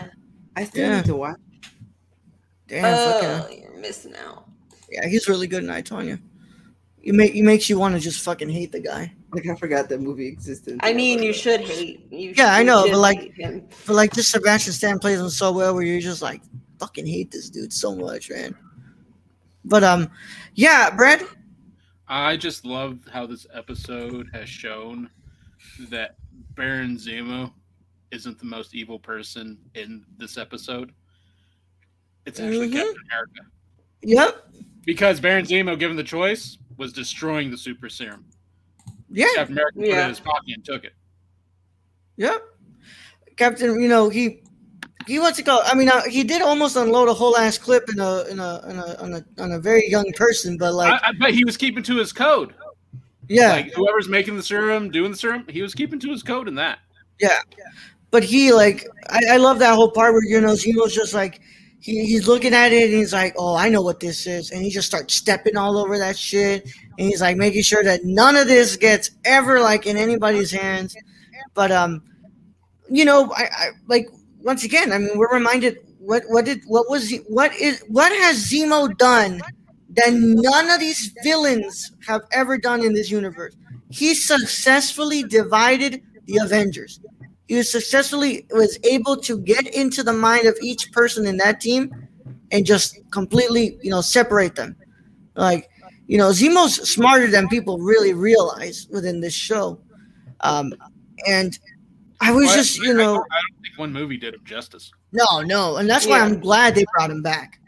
I still need to watch. Damn, fucking, you're missing out. Yeah, he's really good in Night Tanya. It makes you want to just fucking hate the guy. Like, I forgot that movie existed. I mean, you should hate. I know, but this Sebastian Stan plays him so well, where you're just like, fucking hate this dude so much, man. But yeah, Brad. I just love how this episode has shown that Baron Zemo isn't the most evil person in this episode. It's actually Captain America. Yep. Because Baron Zemo, given the choice, was destroying the super serum. Yeah. Captain America put it in his pocket and took it. Yep. Captain, you know, he wants to go. I mean, he did almost unload a whole ass clip on a very young person, but like, I bet he was keeping to his code. Yeah. Like, whoever's making the serum, doing the serum, he was keeping to his code in that. Yeah. But he, like, I love that whole part where, you know, Zemo's just like, he's looking at it and he's like, oh, I know what this is. And he just starts stepping all over that shit. And he's like making sure that none of this gets ever like in anybody's hands. But, you know, I like, once again, I mean, we're reminded what has Zemo done that none of these villains have ever done in this universe? He successfully divided the Avengers. He successfully was able to get into the mind of each person in that team and just completely, you know, separate them. Like, you know, Zemo's smarter than people really realize within this show. And I was I don't think one movie did him justice. No. And that's why I'm glad they brought him back,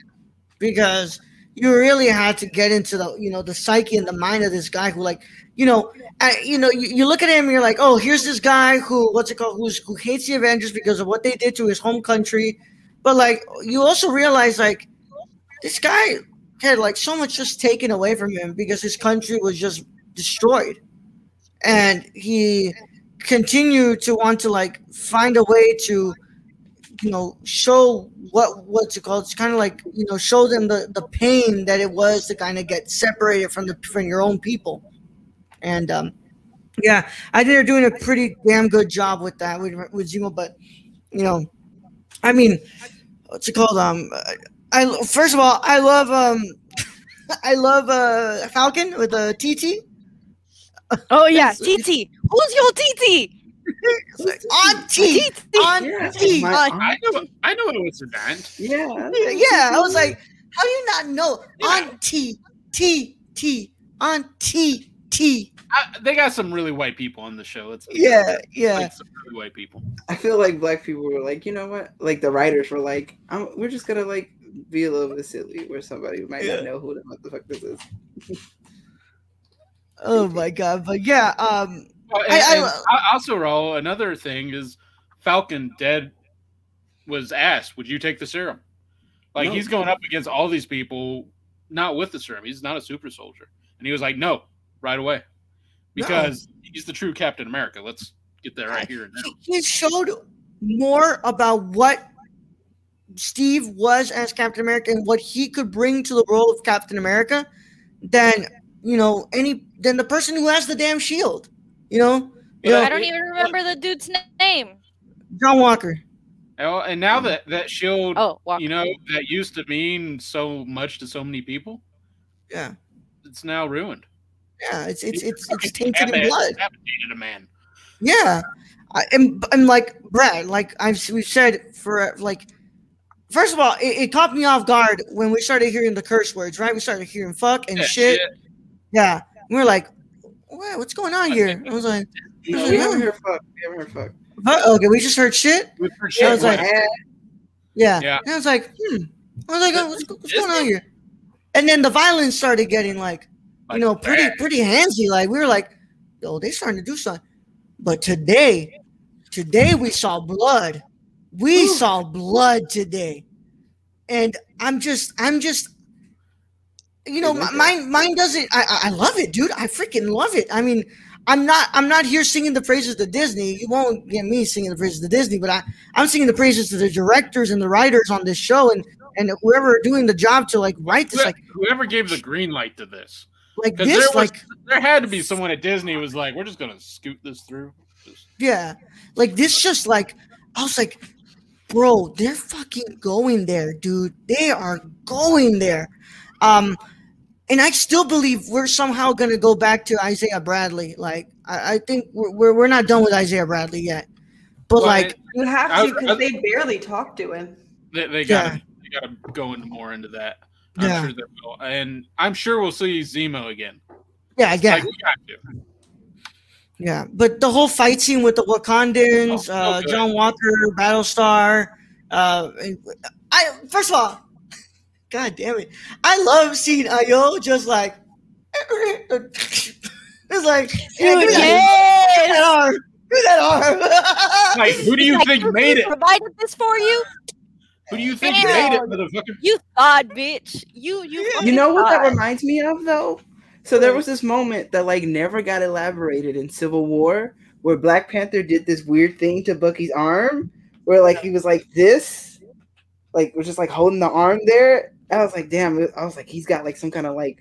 because you really had to get into the, you know, the psyche and the mind of this guy who, like, you know, you look at him and you're like, oh, here's this guy who hates the Avengers because of what they did to his home country. But, like, you also realize, like, this guy had, like, so much just taken away from him because his country was just destroyed. And he continued to want to, like, find a way to, you know, show it's kind of like, you know, show them the pain that it was to kind of get separated from your own people. And yeah, I think they're doing a pretty damn good job with that with Zemo. But, you know, I mean, first of all, I love Falcon with the TT. Oh yeah, TT. Who's your TT? Auntie. I know it was an aunt. Yeah. I was like, how do you not know? Auntie, T, Auntie. T. They got some really white people on the show. Some really white people. I feel like black people were like, you know what? Like, the writers were like, we're just gonna like be a little bit silly where somebody might not know who the fuck this is. Oh my god! But yeah, also, Raul, another thing is Falcon Dead was asked, "Would you take the serum?" Like, no. He's going up against all these people, not with the serum. He's not a super soldier, and he was like, "No." Right away, because he's the true Captain America. Let's get that right here and now. He showed more about what Steve was as Captain America and what he could bring to the role of Captain America than, you know, than the person who has the damn shield. You know, I don't even remember the dude's name. John Walker. Oh, and now that shield, you know, that used to mean so much to so many people. Yeah. It's now ruined. Yeah, it's tainted in blood. Decapitated a man. Yeah. I'm like, Brad, like we've said for like, first of all, it caught me off guard when we started hearing the curse words, right? We started hearing fuck and shit. Yeah. We were like, what's going on here? I was like, no, we haven't heard fuck. Okay, we just heard shit. We heard shit. I was like, yeah. And I was like, I was like, oh, what's going on here? And then the violence started getting like, you know, pretty handsy. Like we were like, yo, they starting to do something. But today we saw blood. We saw blood today, and I'm just, you know, mine doesn't. I love it, dude. I freaking love it. I mean, I'm not here singing the praises to Disney. You won't get me singing the praises to Disney, but I'm singing the praises to the directors and the writers on this show, and whoever doing the job to like write this, like whoever gave the green light to this, like this, there had to be someone at Disney who was like, we're just gonna scoot this through. Yeah, like this, just like I was like. Bro, they're fucking going there, dude. They are going there. And I still believe we're somehow going to go back to Isaiah Bradley. Like, I think we're not done with Isaiah Bradley yet. But, well, like... You have to, because they barely talk to him. They got to go into more into that. I'm sure they will. And I'm sure we'll see Zemo again. Yeah. Like, we got to. Yeah, but the whole fight scene with the Wakandans, John Walker, Battlestar. First of all, god damn it, I love seeing Ayo just like it's like, dude, do that arm. Like, who do you think made it? Provided this for you. Who do you think made it, motherfucker? You thought, bitch. You know what that reminds me of though. So there was this moment that like never got elaborated in Civil War where Black Panther did this weird thing to Bucky's arm where like he was like this, like was just like holding the arm there. I was like, damn, I was like, he's got like some kind of like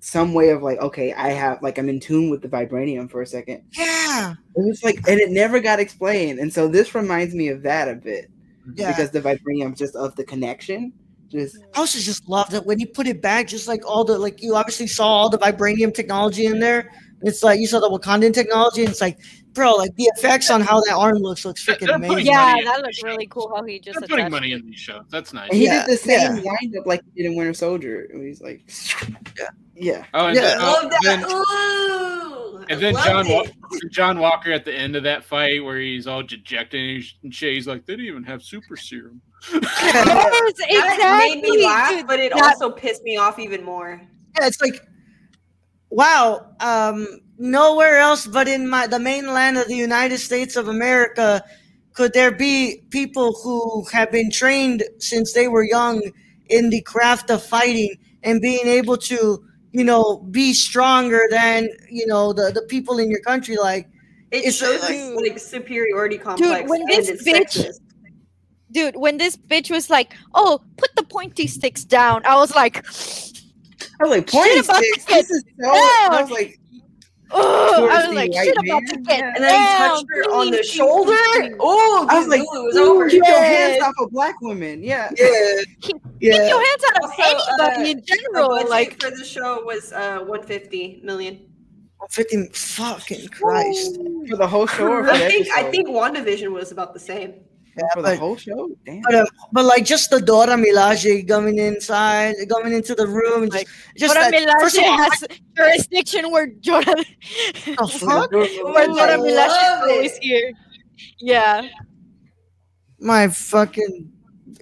some way of like, okay, I have like, I'm in tune with the vibranium for a second. Yeah. It was like, and it never got explained. And so this reminds me of that a bit because the vibranium just of the connection. I also just loved it when you put it back, just like all the, like you obviously saw all the vibranium technology in there. It's like you saw the Wakandan technology, and it's like, bro, like the effects on how that arm looks freaking amazing. Yeah, that looks really cool how he just putting money in these shows. That's nice. And he did the same wind up like he did in Winter Soldier. He's like, yeah. Oh, and then, and then John Walker at the end of that fight where he's all dejected and shit. He's like, they didn't even have super serum. Yes, exactly. That made me laugh, dude, but it also pissed me off even more. Yeah, it's like, wow, nowhere else but in the mainland of the United States of America could there be people who have been trained since they were young in the craft of fighting and being able to, you know, be stronger than, you know, the people in your country. Like, it shows like superiority complex. Dude, when this bitch... Dude, when this bitch was like, "Oh, put the pointy sticks down," I was like, "Pointy sticks? This is so." I was like, "Oh, shit about to get down." And then he touched her on the shoulder. Oh, I was like, "It was over." Keep your hands off a black woman. Yeah. Keep your hands out of anybody in general. Like for the show was $150 million. $150 million, fucking Christ! For the whole show. I think WandaVision was about the same. For the whole show? Damn. But like just the Dora Milaje coming into the room. And just Dora Milaje has jurisdiction where Jordan. Oh, fuck? Where Dora Milaje is here. Yeah. My fucking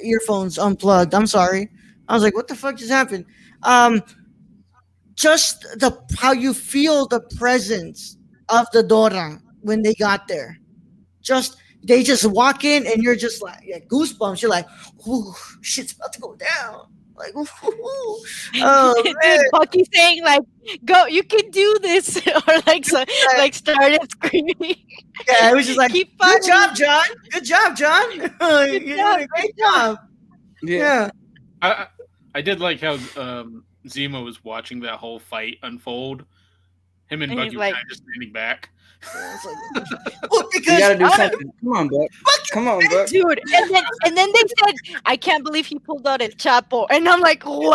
earphones unplugged. I'm sorry. I was like, what the fuck just happened? Just how you feel the presence of the Dora when they got there. They just walk in and you're just like goosebumps. You're like, ooh, shit's about to go down. Like, ooh, oh man. Bucky saying like, "Go, you can do this," or like, so, like started screaming. Yeah, it was just like, "Good job, John. Good job, John. Great job." Yeah. I did like how Zemo was watching that whole fight unfold. Him and Bucky were just standing back. Well, because you gotta do something. Come on, Buck. Come on, Buck. Dude. And then they said, I can't believe he pulled out El Chapo. And I'm like, wow,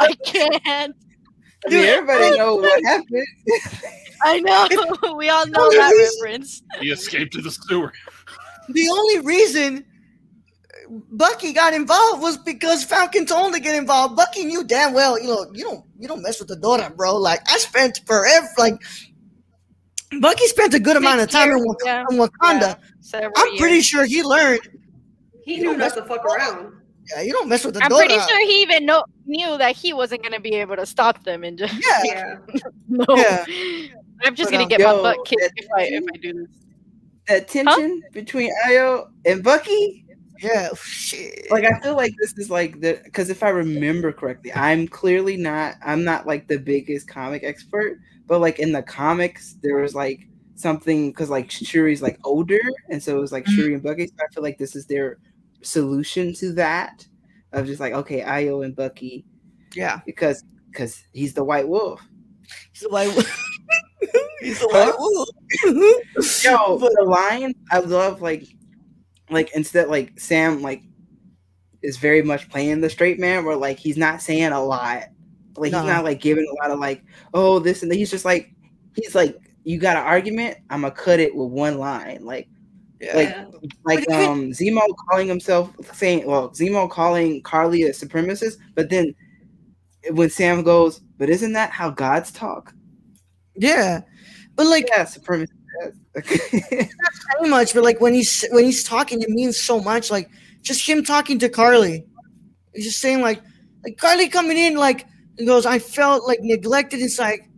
I can't. Dude, yeah, everybody knows what happened. I know. We all know that reference. He escaped to the sewer. The only reason Bucky got involved was because Falcon told him to get involved. Bucky knew damn well, you don't mess with the daughter, bro. Like, I spent forever, like, Bucky spent a good amount of time in Wakanda. Yeah, I'm pretty sure he learned. He knew not to fuck around. Yeah, you don't mess with the daughter. I'm pretty sure he even knew that he wasn't going to be able to stop them. And just, no. Yeah. I'm just going to get my butt kicked if I do this. That tension between Ayo and Bucky? Yeah, shit. Like, I feel like this is like because if I remember correctly, I'm not like the biggest comic expert, but like in the comics, there was like something because like Shuri's like older, and so it was like Shuri and Bucky. So I feel like this is their solution to that of just like, okay, Ayo and Bucky, because he's the White Wolf. He's the White Wolf. He's the White Wolf. Yo, for the line, I love like instead like Sam like is very much playing the straight man, where like he's not saying a lot, like he's not like giving a lot of like oh this and that. He's just like he's like you got an argument, I'm gonna cut it with one line, like. Yeah. Like Zemo calling himself saying, well, Zemo calling Carly a supremacist, but then when Sam goes, but isn't that how gods talk? Yeah, but like supremacist. Not so much, but like when he's talking, it means so much. Like just him talking to Carly, he's just saying like Carly coming in, like he goes, I felt like neglected. It's like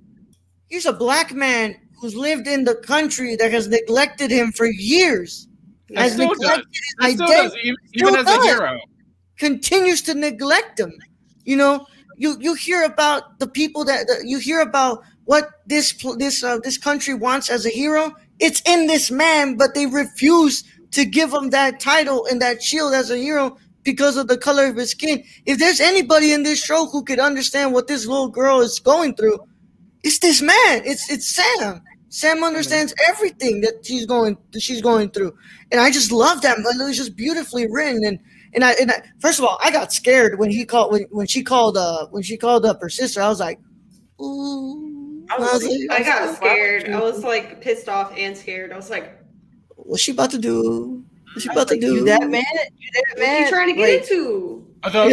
he's a black man who's lived in the country that has neglected him for years. Has still neglected does. His identity. Does. Even as a hero. Continues to neglect him. You know, you hear about the people that you hear about what this country wants as a hero. It's in this man, but they refuse to give him that title and that shield as a hero because of the color of his skin. If there's anybody in this show who could understand what this little girl is going through, it's this man. It's Sam. Sam understands everything that she's going through, and I just love that. It was just beautifully written. And I first of all, I got scared when she called up her sister. I was like, ooh. I got scared. I was like pissed off and scared. I was like, what's she about to do? What's she about to do? You that man? You that man? What are you trying to get into? Although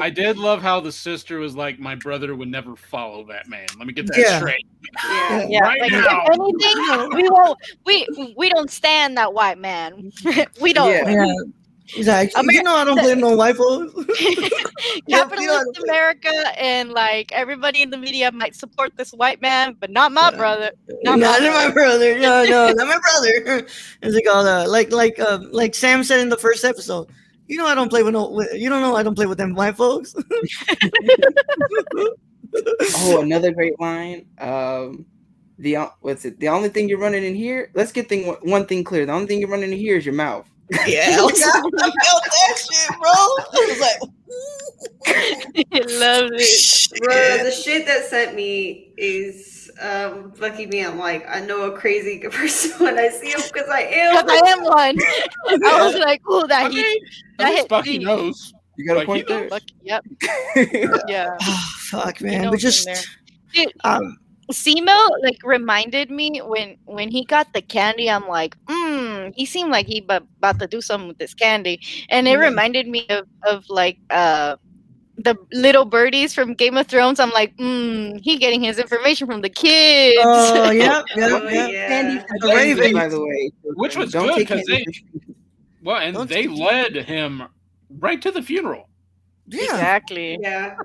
I did love how the sister was like, my brother would never follow that man. Let me get that straight. Yeah, yeah. Right, like, now. If anything, we don't stand that white man. We don't. Yeah. Exactly. I mean, I don't blame no white folks. Capitalist America and like everybody in the media might support this white man, but not my brother. Not my brother. No, not my brother. It's like all that. Like Sam said in the first episode. You know I don't play with I don't play with them white folks. Oh, another great line. The only thing you're running in here? Let's get one thing clear. The only thing you're running in here is your mouth. Yeah, I felt that shit, bro. I was like, I love it, bro. The shit that sent me is Bucky being like, I know a crazy person when I see him because I am one. I was like, oh, that hit Bucky knows. You got a point there. Bucky, yep. Yeah. Oh, fuck, man. We just Zemo like reminded me when he got the candy. I'm like, he seemed like he about to do something with this candy, and it reminded me of like the little birdies from Game of Thrones. I'm like, he getting his information from the kids. Oh yeah. Candy from the Ravens, by the way, which was good because they led him right to the funeral. Yeah, exactly. Yeah,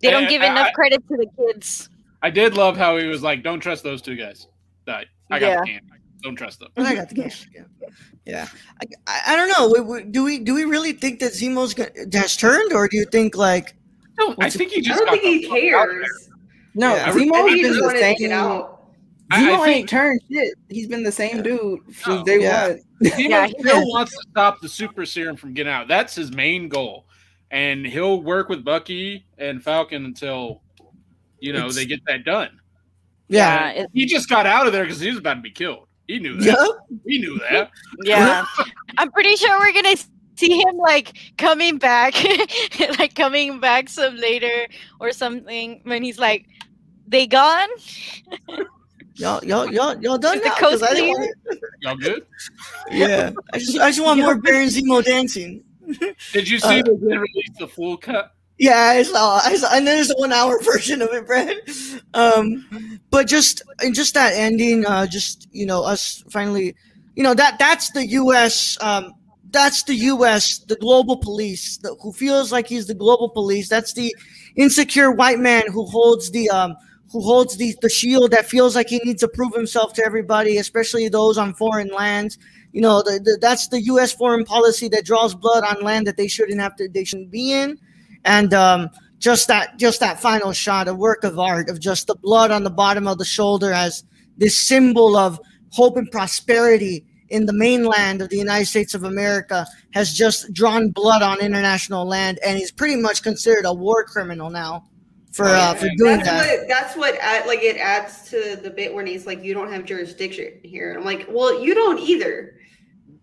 they don't give enough credit to the kids. I did love how he was like, don't trust those two guys. I got the candy. Don't trust them. I got the candy. Yeah. I don't know. Do we really think that Zemo's has turned, or do you think like... No, I think he just... I don't think he cares. No, yeah. Zemo's been the same. Zemo ain't turned shit. He's been the same dude since day one. Zemo still wants to stop the super serum from getting out. That's his main goal. And he'll work with Bucky and Falcon until... they get that done. Yeah. He just got out of there because he was about to be killed. He knew that. Yep. We knew that. Yeah. I'm pretty sure we're going to see him like coming back, like coming back some later or something when he's like, they gone? Y'all done now? Y'all good? Yeah. I just want more Baron Zemo dancing. Did you see they didn't release the full cut? Yeah, I saw, and there's a 1 hour version of it, Brad. But just that ending, just, you know, us finally, you know, that's the U.S. The global police who feels like he's the global police. That's the insecure white man who holds the shield that feels like he needs to prove himself to everybody, especially those on foreign lands. You know, that's the U.S. foreign policy that draws blood on land that they shouldn't be in. And just that final shot, a work of art of just the blood on the bottom of the shoulder as this symbol of hope and prosperity in the mainland of the United States of America has just drawn blood on international land, and he's pretty much considered a war criminal now for doing that. It adds to the bit when he's like, "You don't have jurisdiction here." And I'm like, "Well, you don't either,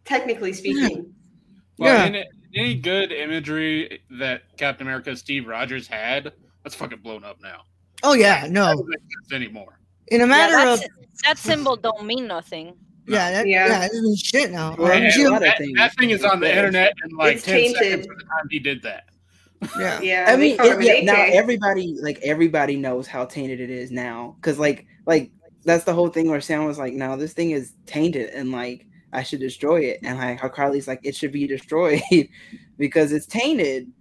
technically speaking." Yeah. Well, yeah. Any good imagery that Captain America Steve Rogers had, that's fucking blown up now. Oh yeah, no. That doesn't make sense anymore. In a matter of that symbol don't mean nothing. Yeah, it doesn't shit now. Right. That thing is on the internet in like it's 10 seconds from the time he did that. Yeah, yeah. I mean, now everybody knows how tainted it is now, because like that's the whole thing where Sam was like, "No, this thing is tainted," and like, I should destroy it. And like how Carly's like, it should be destroyed because it's tainted.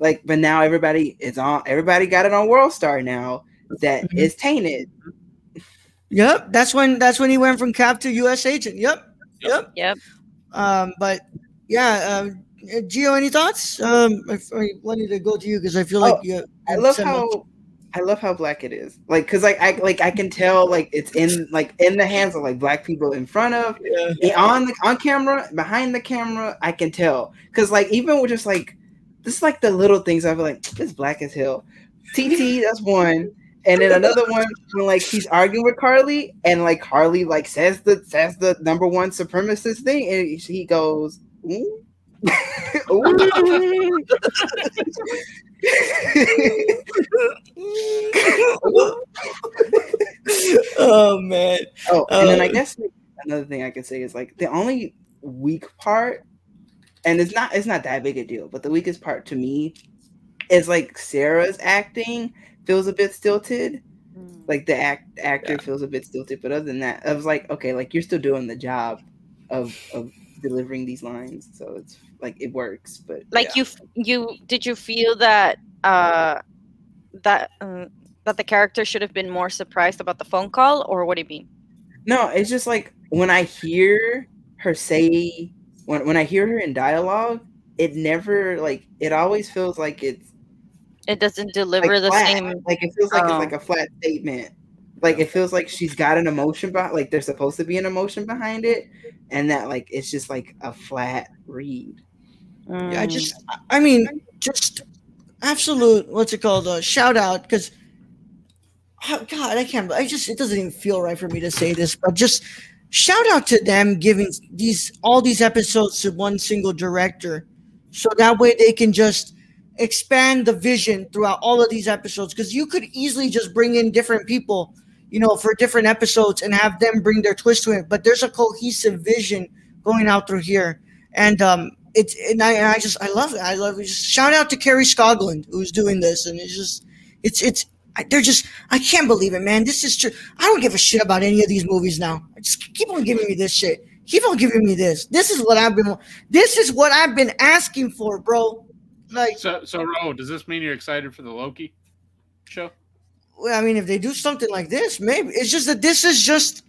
Like, but now everybody got it on Worldstar now that it's tainted. Yep. That's when he went from Cap to US agent. Yep. But yeah, Gio, any thoughts? I wanted to go to you because I feel like you I love how black it is. Like, cause like I can tell like it's in the hands of like black people in front of, on camera, behind the camera. I can tell, cause like even with just like this is like the little things I feel like it's black as hell. TT, that's one, and then another one when like he's arguing with Carly and like Carly like says the number one supremacist thing and he goes, "Ooh." Ooh. Oh man. Oh, and then I guess another thing I can say is like the only weak part, and it's not that big a deal, but the weakest part to me is like Sarah's acting feels a bit stilted. Like the actor feels a bit stilted, but other than that, I was like, okay, like you're still doing the job of delivering these lines, so it's like it works. But like you feel that that the character should have been more surprised about the phone call, or what do you mean? No, it's just like when I hear her say when I hear her in dialogue, it never like it always feels like it doesn't deliver like the flat, same. Like it feels like it's like a flat statement. Like it feels like she's got an emotion behind, like there's supposed to be an emotion behind it, and that like it's just like a flat read. I mean, just absolute. What's it called? A shout out, because God, I can't. It doesn't even feel right for me to say this, but just shout out to them giving all these episodes to one single director, so that way they can just expand the vision throughout all of these episodes. Because you could easily just bring in different people, you know, for different episodes and have them bring their twist to it. But there's a cohesive vision going out through here. And I love it. I love it. Just shout out to Kerry Scogland who's doing this. And I can't believe it, man. This is true. I don't give a shit about any of these movies now. I just keep on giving me this shit. Keep on giving me this. This is what I've been asking for, bro. Like, so Raul, does this mean you're excited for the Loki show? Well, I mean, if they do something like this, maybe. It's just that this is just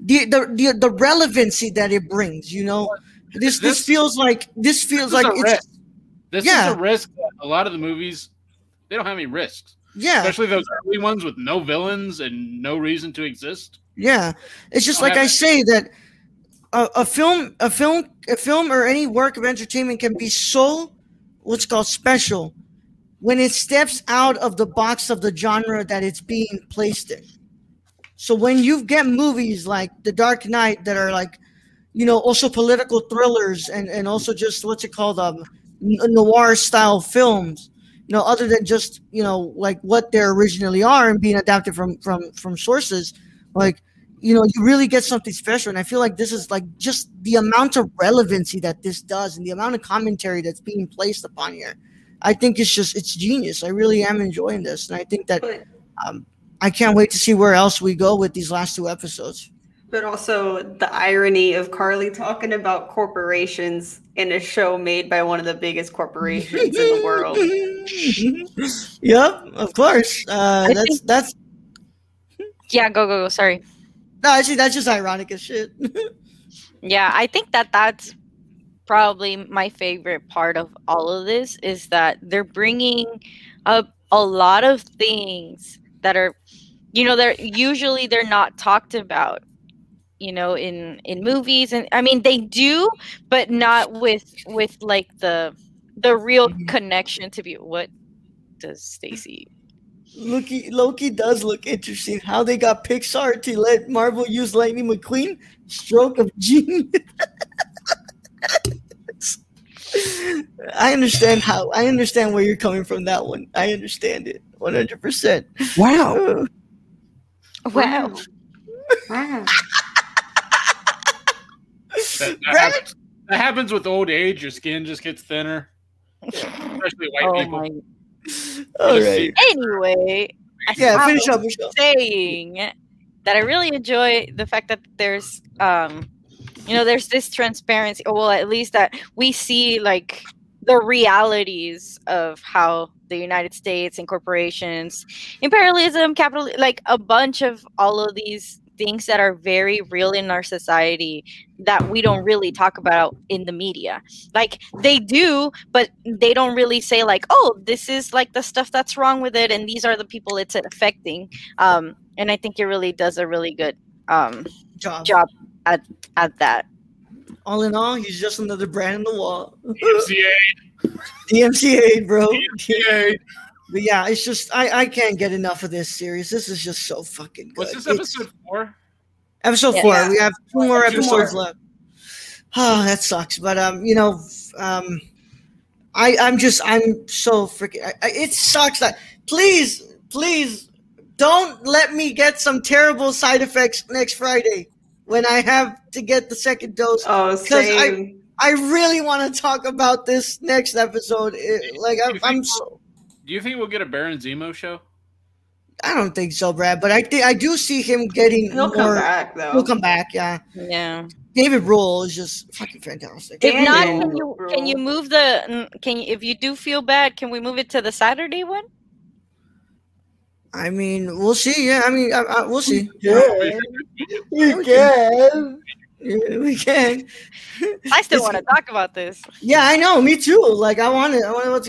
the relevancy that it brings, you know. This feels like a risk. A lot of the movies, they don't have any risks. Yeah. Especially those early ones with no villains and no reason to exist. Yeah. It's just like I say that a film or any work of entertainment can be so what's called special when it steps out of the box of the genre that it's being placed in. So when you get movies like The Dark Knight that are like, you know, also political thrillers and also just what's it called, noir style films, you know, other than just, you know, like what they originally are and being adapted from sources, like, you know, you really get something special. And I feel like this is like just the amount of relevancy that this does and the amount of commentary that's being placed upon here. I think it's just, it's genius. I really am enjoying this. And I think that I can't wait to see where else we go with these last two episodes. But also the irony of Carly talking about corporations in a show made by one of the biggest corporations in the world. Yep, of course. That's. Yeah, go. Sorry. No, actually, that's just ironic as shit. Yeah, I think that's probably my favorite part of all of this is that they're bringing up a lot of things that are, you know, they're not talked about, you know, in movies. And I mean, they do, but not with like the real connection to be. What does Stacey? Loki does look interesting. How they got Pixar to let Marvel use Lightning McQueen? Stroke of genius. I understand where you're coming from that one. I understand it 100%. Wow. That happens with old age. Your skin just gets thinner. Especially white people. All right. Anyway, finish up, Michelle. Saying that I really enjoy the fact that there's, you know, there's this transparency. Well, at least that we see like the realities of how the United States and corporations, imperialism, capital, like a bunch of all of these things that are very real in our society that we don't really talk about in the media. Like they do, but they don't really say like, oh, this is like the stuff that's wrong with it. And these are the people it's affecting. And I think it really does a really good job at that. All in all, he's just another brand in the wall. DMCA, bro. DMCA. But yeah, it's just I can't get enough of this series. This is just so fucking good. What's this episode 4? Episode 4. Yeah. We have two more episodes left. Oh, that sucks. But you know, I'm so freaking. It sucks that please don't let me get some terrible side effects next Friday when I have to get the second dose. Oh, same. I really want to talk about this next episode. Do you think we'll get a Baron Zemo show? I don't think so, Brad. But I think I do see him getting. He'll come back, though. He'll come back, yeah. Yeah. David Raul is just fucking fantastic. If not, can you move the? Can you, if you do feel bad, can we move it to the Saturday one? I mean, we'll see. Yeah, I mean, we'll see. We can. I still want to talk about this. Yeah, I know. Me too. Like, I want to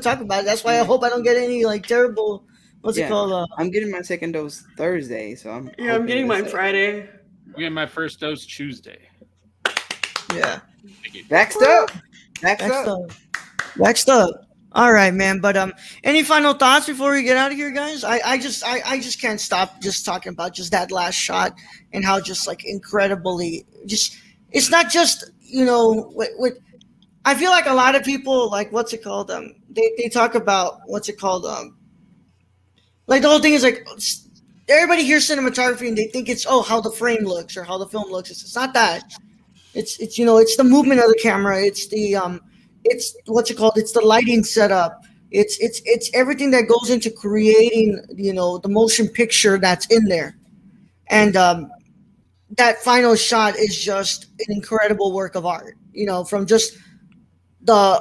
talk about it. That's why I hope I don't get any like terrible. I'm getting my second dose Thursday, so I'm. Yeah, I'm getting mine Friday. I'm getting my first dose Tuesday. Yeah. Backed up. All right, man. But any final thoughts before we get out of here, guys? I just can't stop just talking about just that last shot and how just like incredibly just it's not just, you know, I feel like a lot of people like they talk about like the whole thing is like everybody hears cinematography and they think it's how the frame looks or how the film looks. It's not that. It's you know, it's the movement of the camera. It's the It's the lighting setup. It's everything that goes into creating, you know, the motion picture that's in there. And that final shot is just an incredible work of art, you know, from just the,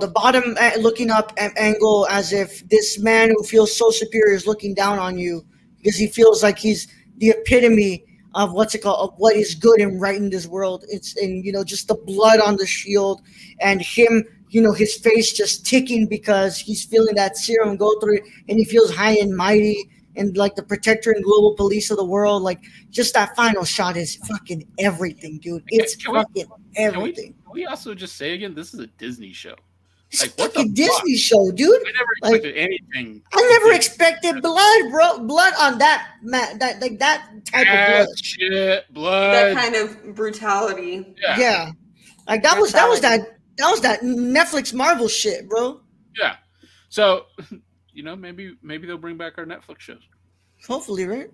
the bottom looking up angle as if this man who feels so superior is looking down on you because he feels like he's the epitome of of what is good and right in this world. It's in, you know, just the blood on the shield and him, you know, his face just ticking because he's feeling that serum go through and he feels high and mighty and like the protector and global police of the world. Like just that final shot is fucking everything, dude. It's fucking everything. Can we also just say again, this is a Disney show. It's like, what fucking Disney show, dude? I never expected anything. I never expected blood, bro. Blood on that like that type of blood. Shit, blood. That kind of brutality. Yeah. Like that was that Netflix Marvel shit, bro. Yeah. So, you know, maybe they'll bring back our Netflix shows. Hopefully, right?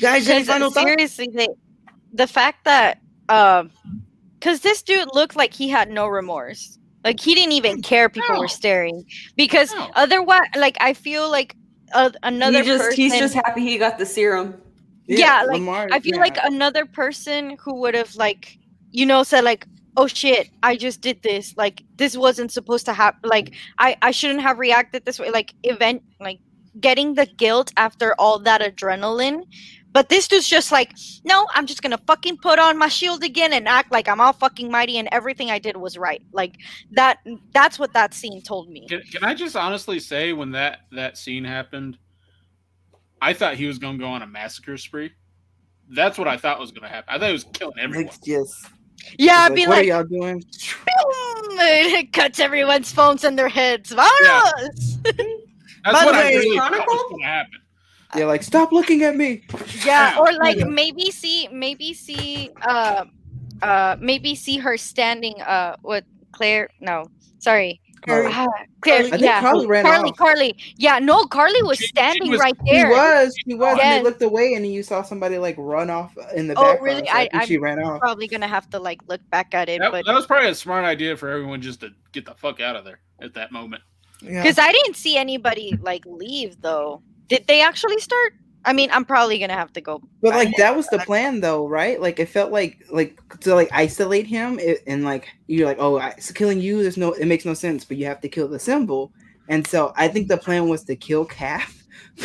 Guys, any final thoughts? Seriously, the fact that because this dude looked like he had no remorse. Like, he didn't even care people were staring. Because otherwise, like, I feel like another person... He's just happy he got the serum. Yeah, like, Lamar, I feel like another person who would have, like, you know, said, like, oh, shit, I just did this. Like, this wasn't supposed to happen. Like, I shouldn't have reacted this way. Like, getting the guilt after all that adrenaline... But this dude's just like, no, I'm just going to fucking put on my shield again and act like I'm all fucking mighty and everything I did was right. Like, that's what that scene told me. Can I just honestly say, when that scene happened, I thought he was going to go on a massacre spree. That's what I thought was going to happen. I thought he was killing everyone. Yes. Yeah, I'd be like, what are y'all doing? It cuts everyone's phones in their heads. Vamos! Yeah. That's what I really thought was going to happen. Yeah, like, stop looking at me. Yeah, or like maybe see her standing with Claire. No, sorry. Claire, yeah. Carly ran off. Yeah, no, Carly was standing right there. She was. Yes. And they looked away, and you saw somebody like run off in the background. Oh, really? She ran off. Probably gonna have to like look back at it. That was probably a smart idea for everyone just to get the fuck out of there at that moment. Because I didn't see anybody like leave though. Did they actually start? I mean, I'm probably gonna have to go. But like that was the plan, though, right? Like it felt like to like isolate him, and like you're like, oh, it's killing you. It makes no sense, but you have to kill the symbol. And so I think the plan was to kill Cap,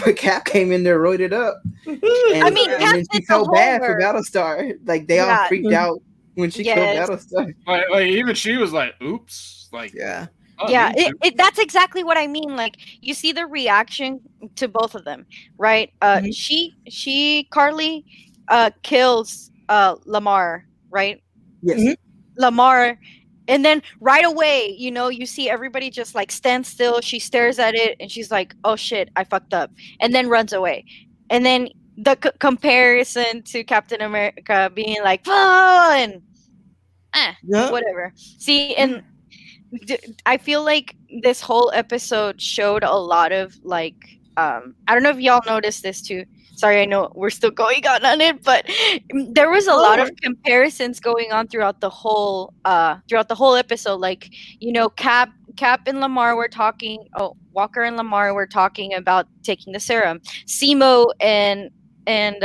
but Cap came in there, roided up. And, I mean, Cap did so bad for Battlestar. Like they all freaked out when she killed Battlestar. Like even she was like, oops, like yeah. Oh, yeah, that's exactly what I mean. Like, you see the reaction to both of them, right? Mm-hmm. Carly, kills Lamar, right? Yes. Mm-hmm. Lamar, and then right away, you know, you see everybody just like stand still. She stares at it, and she's like, "Oh shit, I fucked up," and then runs away. And then the comparison to Captain America being like, "Oh," and whatever. See and. I feel like this whole episode showed a lot of like I don't know if y'all noticed this too. Sorry, I know we're still going on it, but there was a lot of comparisons going on throughout the whole episode. Like, you know, Cap and Lamar were talking. Oh, Walker and Lamar were talking about taking the serum. Zemo and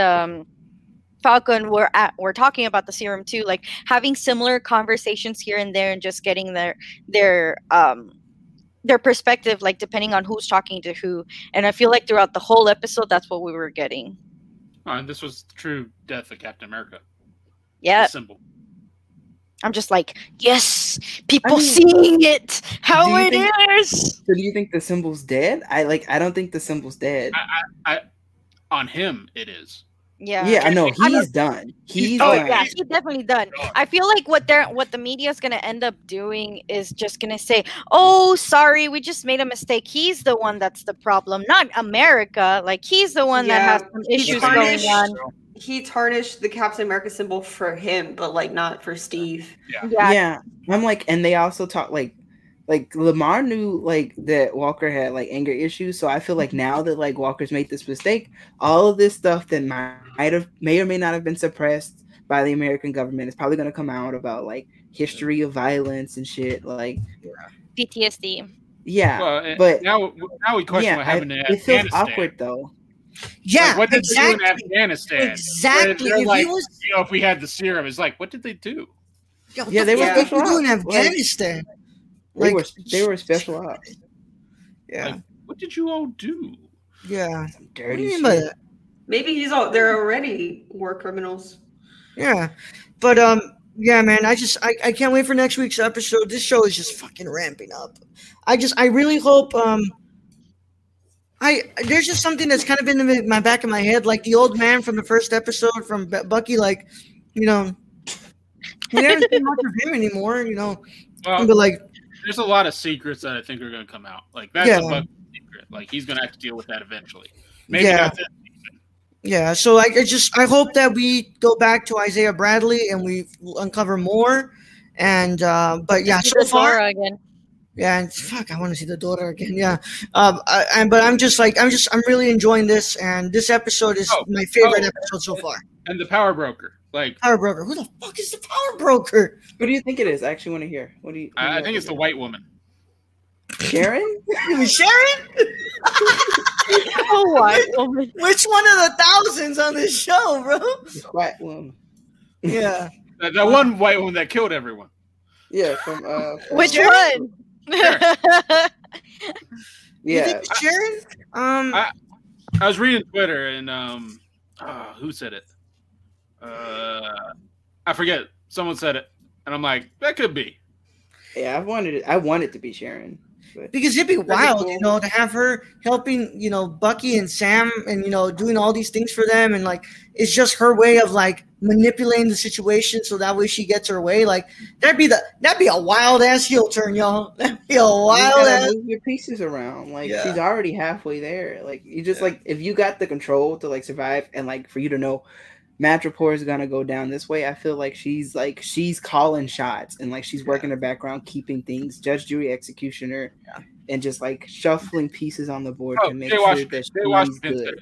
Falcon we're talking about the serum too, like having similar conversations here and there and just getting their perspective, like depending on who's talking to who. And I feel like throughout the whole episode that's what we were getting. Oh, and this was the true death of Captain America. Yeah. Symbol. I'm just like, yes, people seeing it how it is. So do you think the symbol's dead? I don't think the symbol's dead. I on him it is. Yeah, I know he's done. He's done. Yeah, he's definitely done. I feel like what the media is gonna end up doing is just gonna say, "Oh, sorry, we just made a mistake. He's the one that's the problem, not America. Like he's the one that has some issues going on." He tarnished the Captain America symbol for him, but like not for Steve. Yeah. I'm like, and they also talk like Lamar knew like that Walker had like anger issues, so I feel like now that like Walker's made this mistake, all of this stuff that may or may not have been suppressed by the American government is probably going to come out about like history of violence and shit, like PTSD. Yeah, well, but now we question what happened in Afghanistan. It feels awkward though. Yeah, like, what did they do in Afghanistan? Exactly. If like, you know, if we had the serum, it's like, what did they do? Yeah, they were doing Afghanistan. Like, they were special ops. Yeah. Like, what did you all do? Yeah. Some dirty shit. Maybe they're already war criminals. Yeah. But yeah, man, I can't wait for next week's episode. This show is just fucking ramping up. I really hope there's just something that's kind of been in my back of my head, like the old man from the first episode from Bucky, like, you know, we haven't seen much of him anymore, you know. But like There's a lot of secrets that I think are going to come out. Like, that's a fucking secret. Like, he's going to have to deal with that eventually. Maybe not that season. Yeah, so I hope that we go back to Isaiah Bradley and we uncover more. And but yeah, so far again. Yeah, and fuck, I want to see the daughter again. Yeah, but I'm really enjoying this, and this episode is my favorite episode so far. And the power broker, who the fuck is the power broker? Who do you think it is? I actually want to hear. I think it's the white woman. Sharon? Sharon? Oh, white woman. Which one of the thousands on this show, bro? White woman. Yeah. That one white woman that killed everyone. Yeah. From which Sharon? One? Sharon. Yeah, Sharon. I was reading Twitter and who said it? I forget. Someone said it, and I'm like, that could be. Yeah, I wanted to be Sharon, because it'd be wild, cool, to have her helping, Bucky and Sam, and doing all these things for them, and it's just her way of manipulating the situation so that way she gets her way. Like, that'd be a wild ass heel turn, y'all. That'd be a wild ass. Move your pieces around. She's already halfway there. You just if you got the control to survive and for you to know match rapport is gonna go down this way. I feel like she's calling shots and she's working the background, keeping things, judge, jury, executioner, and just shuffling pieces on the board to make sure that she's good.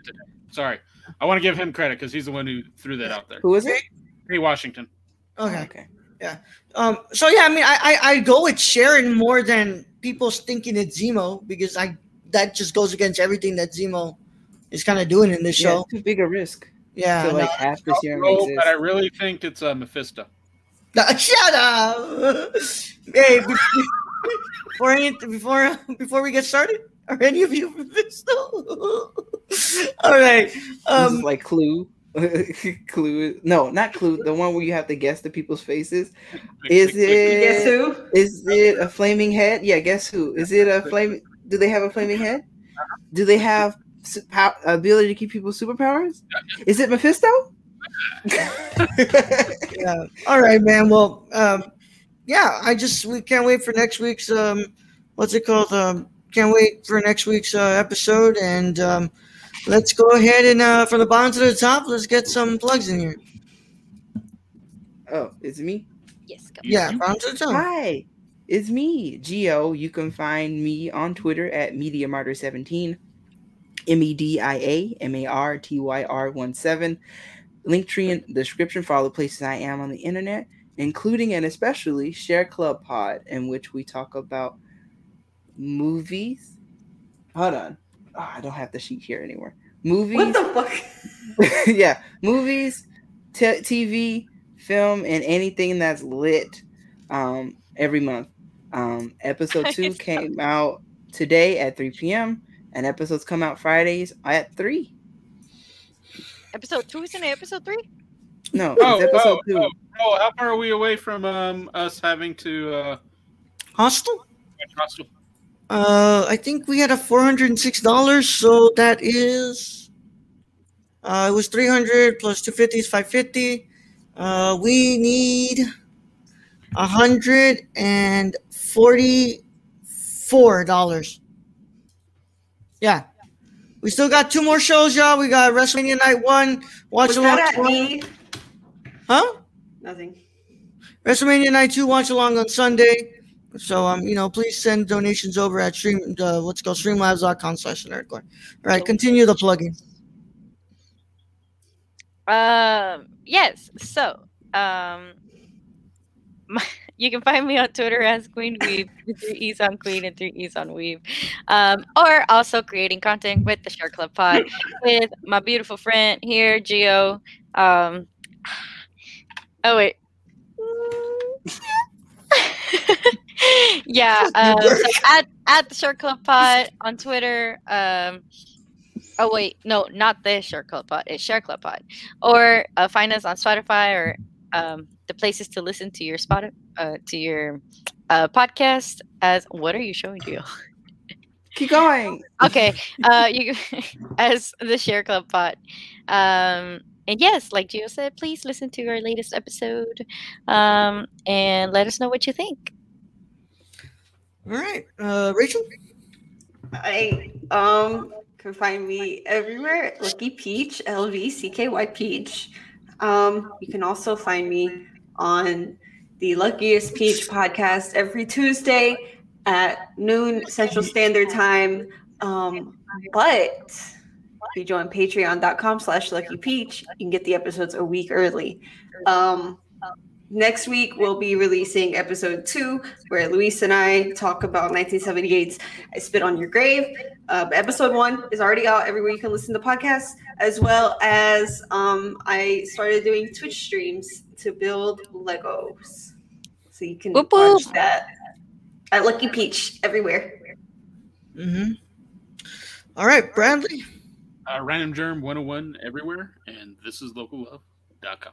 Sorry. I want to give him credit because he's the one who threw that out there. Who is it? Hey, Washington. Okay. Yeah. So yeah, I go with Sharon more than people thinking it's Zemo, because that just goes against everything that Zemo is kind of doing in this show. It's too big a risk. Yeah. So after Sharon exists. But I really think it's Mephisto. No, shut up. Hey, before we get started, are any of you Mephisto? All right. This is Clue. Clue. No, not Clue. The one where you have to guess the people's faces. Is it Guess Who? Is it a flaming head? Yeah, Guess Who? Is it a flaming? Do they have a flaming head? Do they have ability to keep people's superpowers? Is it Mephisto? Yeah. All right, man. Well, we can't wait for next week's episode, and let's go ahead and from the bottom to the top, let's get some plugs in here. Oh, is it me? Yes. Go. Yeah, bottom to the top. Hi, it's me, Gio. You can find me on Twitter at MediaMartyr17, MediaMartyr17. Linktree in the description for all the places I am on the internet, including and especially Shark Club Pod, in which we talk about movies. Hold on. Oh, I don't have the sheet here anymore. Movies. What the fuck? Yeah. Movies, TV, film, and anything that's lit every month. Episode 2 came out today at 3 p.m. and episodes come out Fridays at 3. Episode 2 is in episode 3? No, it's episode 2. Oh, how far are we away from us having to... Hostel? Hostel. I think we had a $406, so that is it was $300 plus $250 is $550. We need $144. Yeah, we still got 2 more shows, y'all. We got WrestleMania Night 1. Watch along. Huh? Nothing. WrestleMania Night 2. Watch along on Sunday. So, please send donations over at streamlabs.com/nerdcore. All right, continue the plugging. Yes. So, you can find me on Twitter as Queen Weave, 3 E's on Queen and 3 E's on Weave, or also creating content with the Shark Club Pod with my beautiful friend here, Gio. Oh wait. Yeah, so at the Shark Club Pod on Twitter. Oh wait, no, not the Shark Club Pod. It's Shark Club Pod. Or find us on Spotify or the places to listen to your podcast. As what are you showing to you? Keep going. Okay, you as the Shark Club Pod. And yes, like Gio said, please listen to our latest episode and let us know what you think. All right. Rachel? I can find me everywhere. Lucky Peach, L-V-C-K-Y Peach. You can also find me on the Luckiest Peach Podcast every Tuesday at noon Central Standard Time. But if you join patreon.com/luckypeach, you can get the episodes a week early. Next week, we'll be releasing episode 2, where Luis and I talk about 1978's I Spit on Your Grave. Episode 1 is already out everywhere you can listen to podcasts, as well as I started doing Twitch streams to build Legos. So you can watch that at Lucky Peach everywhere. Mm-hmm. All right, Bradley. Random Germ 101 everywhere, and this is locallove.com.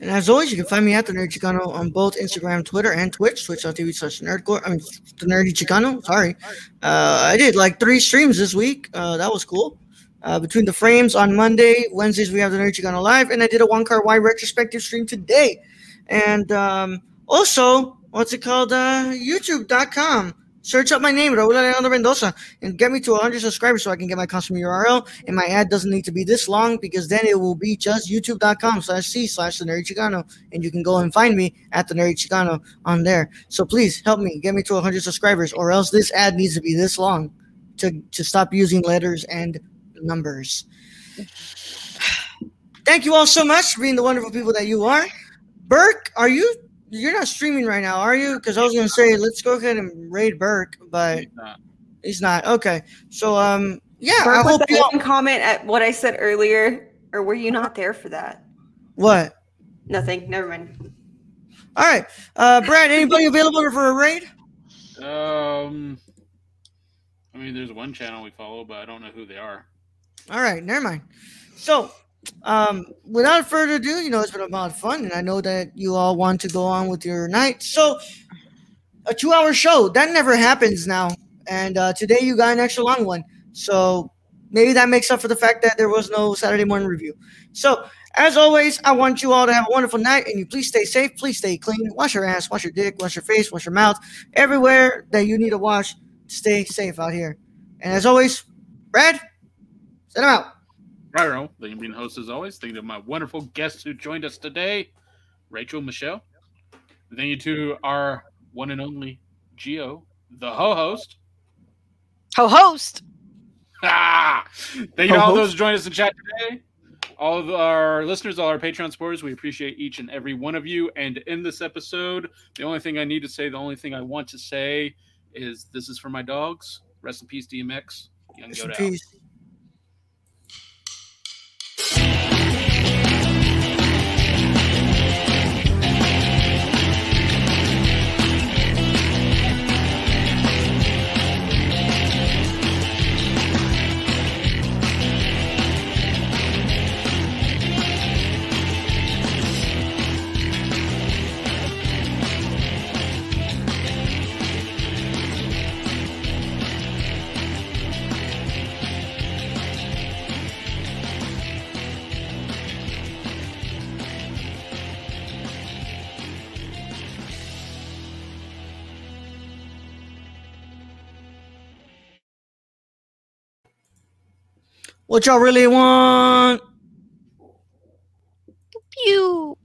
And as always, you can find me at The Nerdy Chicano on both Instagram, Twitter, and Twitch, twitch.tv/nerdcore. I mean, The Nerdy Chicano, sorry. I did like 3 streams this week. That was cool. Between the frames on Monday, Wednesdays, we have The Nerdy Chicano Live, and I did a One Car Wide retrospective stream today. And also, what's it called? YouTube.com. Search up my name, Raul Alejandro Mendoza, and get me to 100 subscribers so I can get my custom URL. And my ad doesn't need to be this long because then it will be just youtube.com/C/The Nerdy Chicano. And you can go and find me at The Nerdy Chicano on there. So please help me get me to 100 subscribers, or else this ad needs to be this long to stop using letters and numbers. Thank you all so much for being the wonderful people that you are. Burke, are you? You're not streaming right now, are you? Because I was gonna say let's go ahead and raid Burke, but he's not. Okay, so yeah. Burke, I hope you can comment at what I said earlier, or were you not there for that? What? Nothing. Never mind. All right, Brad. Anybody available for a raid? I mean, there's one channel we follow, but I don't know who they are. All right, never mind. So. Without further ado, you know, it's been a lot of fun, and I know that you all want to go on with your night. So a 2-hour show, that never happens now. And today you got an extra long one. So maybe that makes up for the fact that there was no Saturday morning review. So as always, I want you all to have a wonderful night, and you please stay safe, please stay clean, wash your ass, wash your dick, wash your face, wash your mouth, everywhere that you need to wash, stay safe out here. And as always, Brad, send him out. Right, Raul. Thank you for being the host as always. Thank you to my wonderful guests who joined us today, Rachel, Michelle. Thank you to our one and only Gio, the ho-host. Ho-host! Ah! Thank you to all those who joined us in chat today. All of our listeners, all our Patreon supporters, we appreciate each and every one of you. And in this episode, the only thing I want to say is this is for my dogs. Rest in peace, DMX. Young Yoda. Rest in peace. What y'all really want? Pew.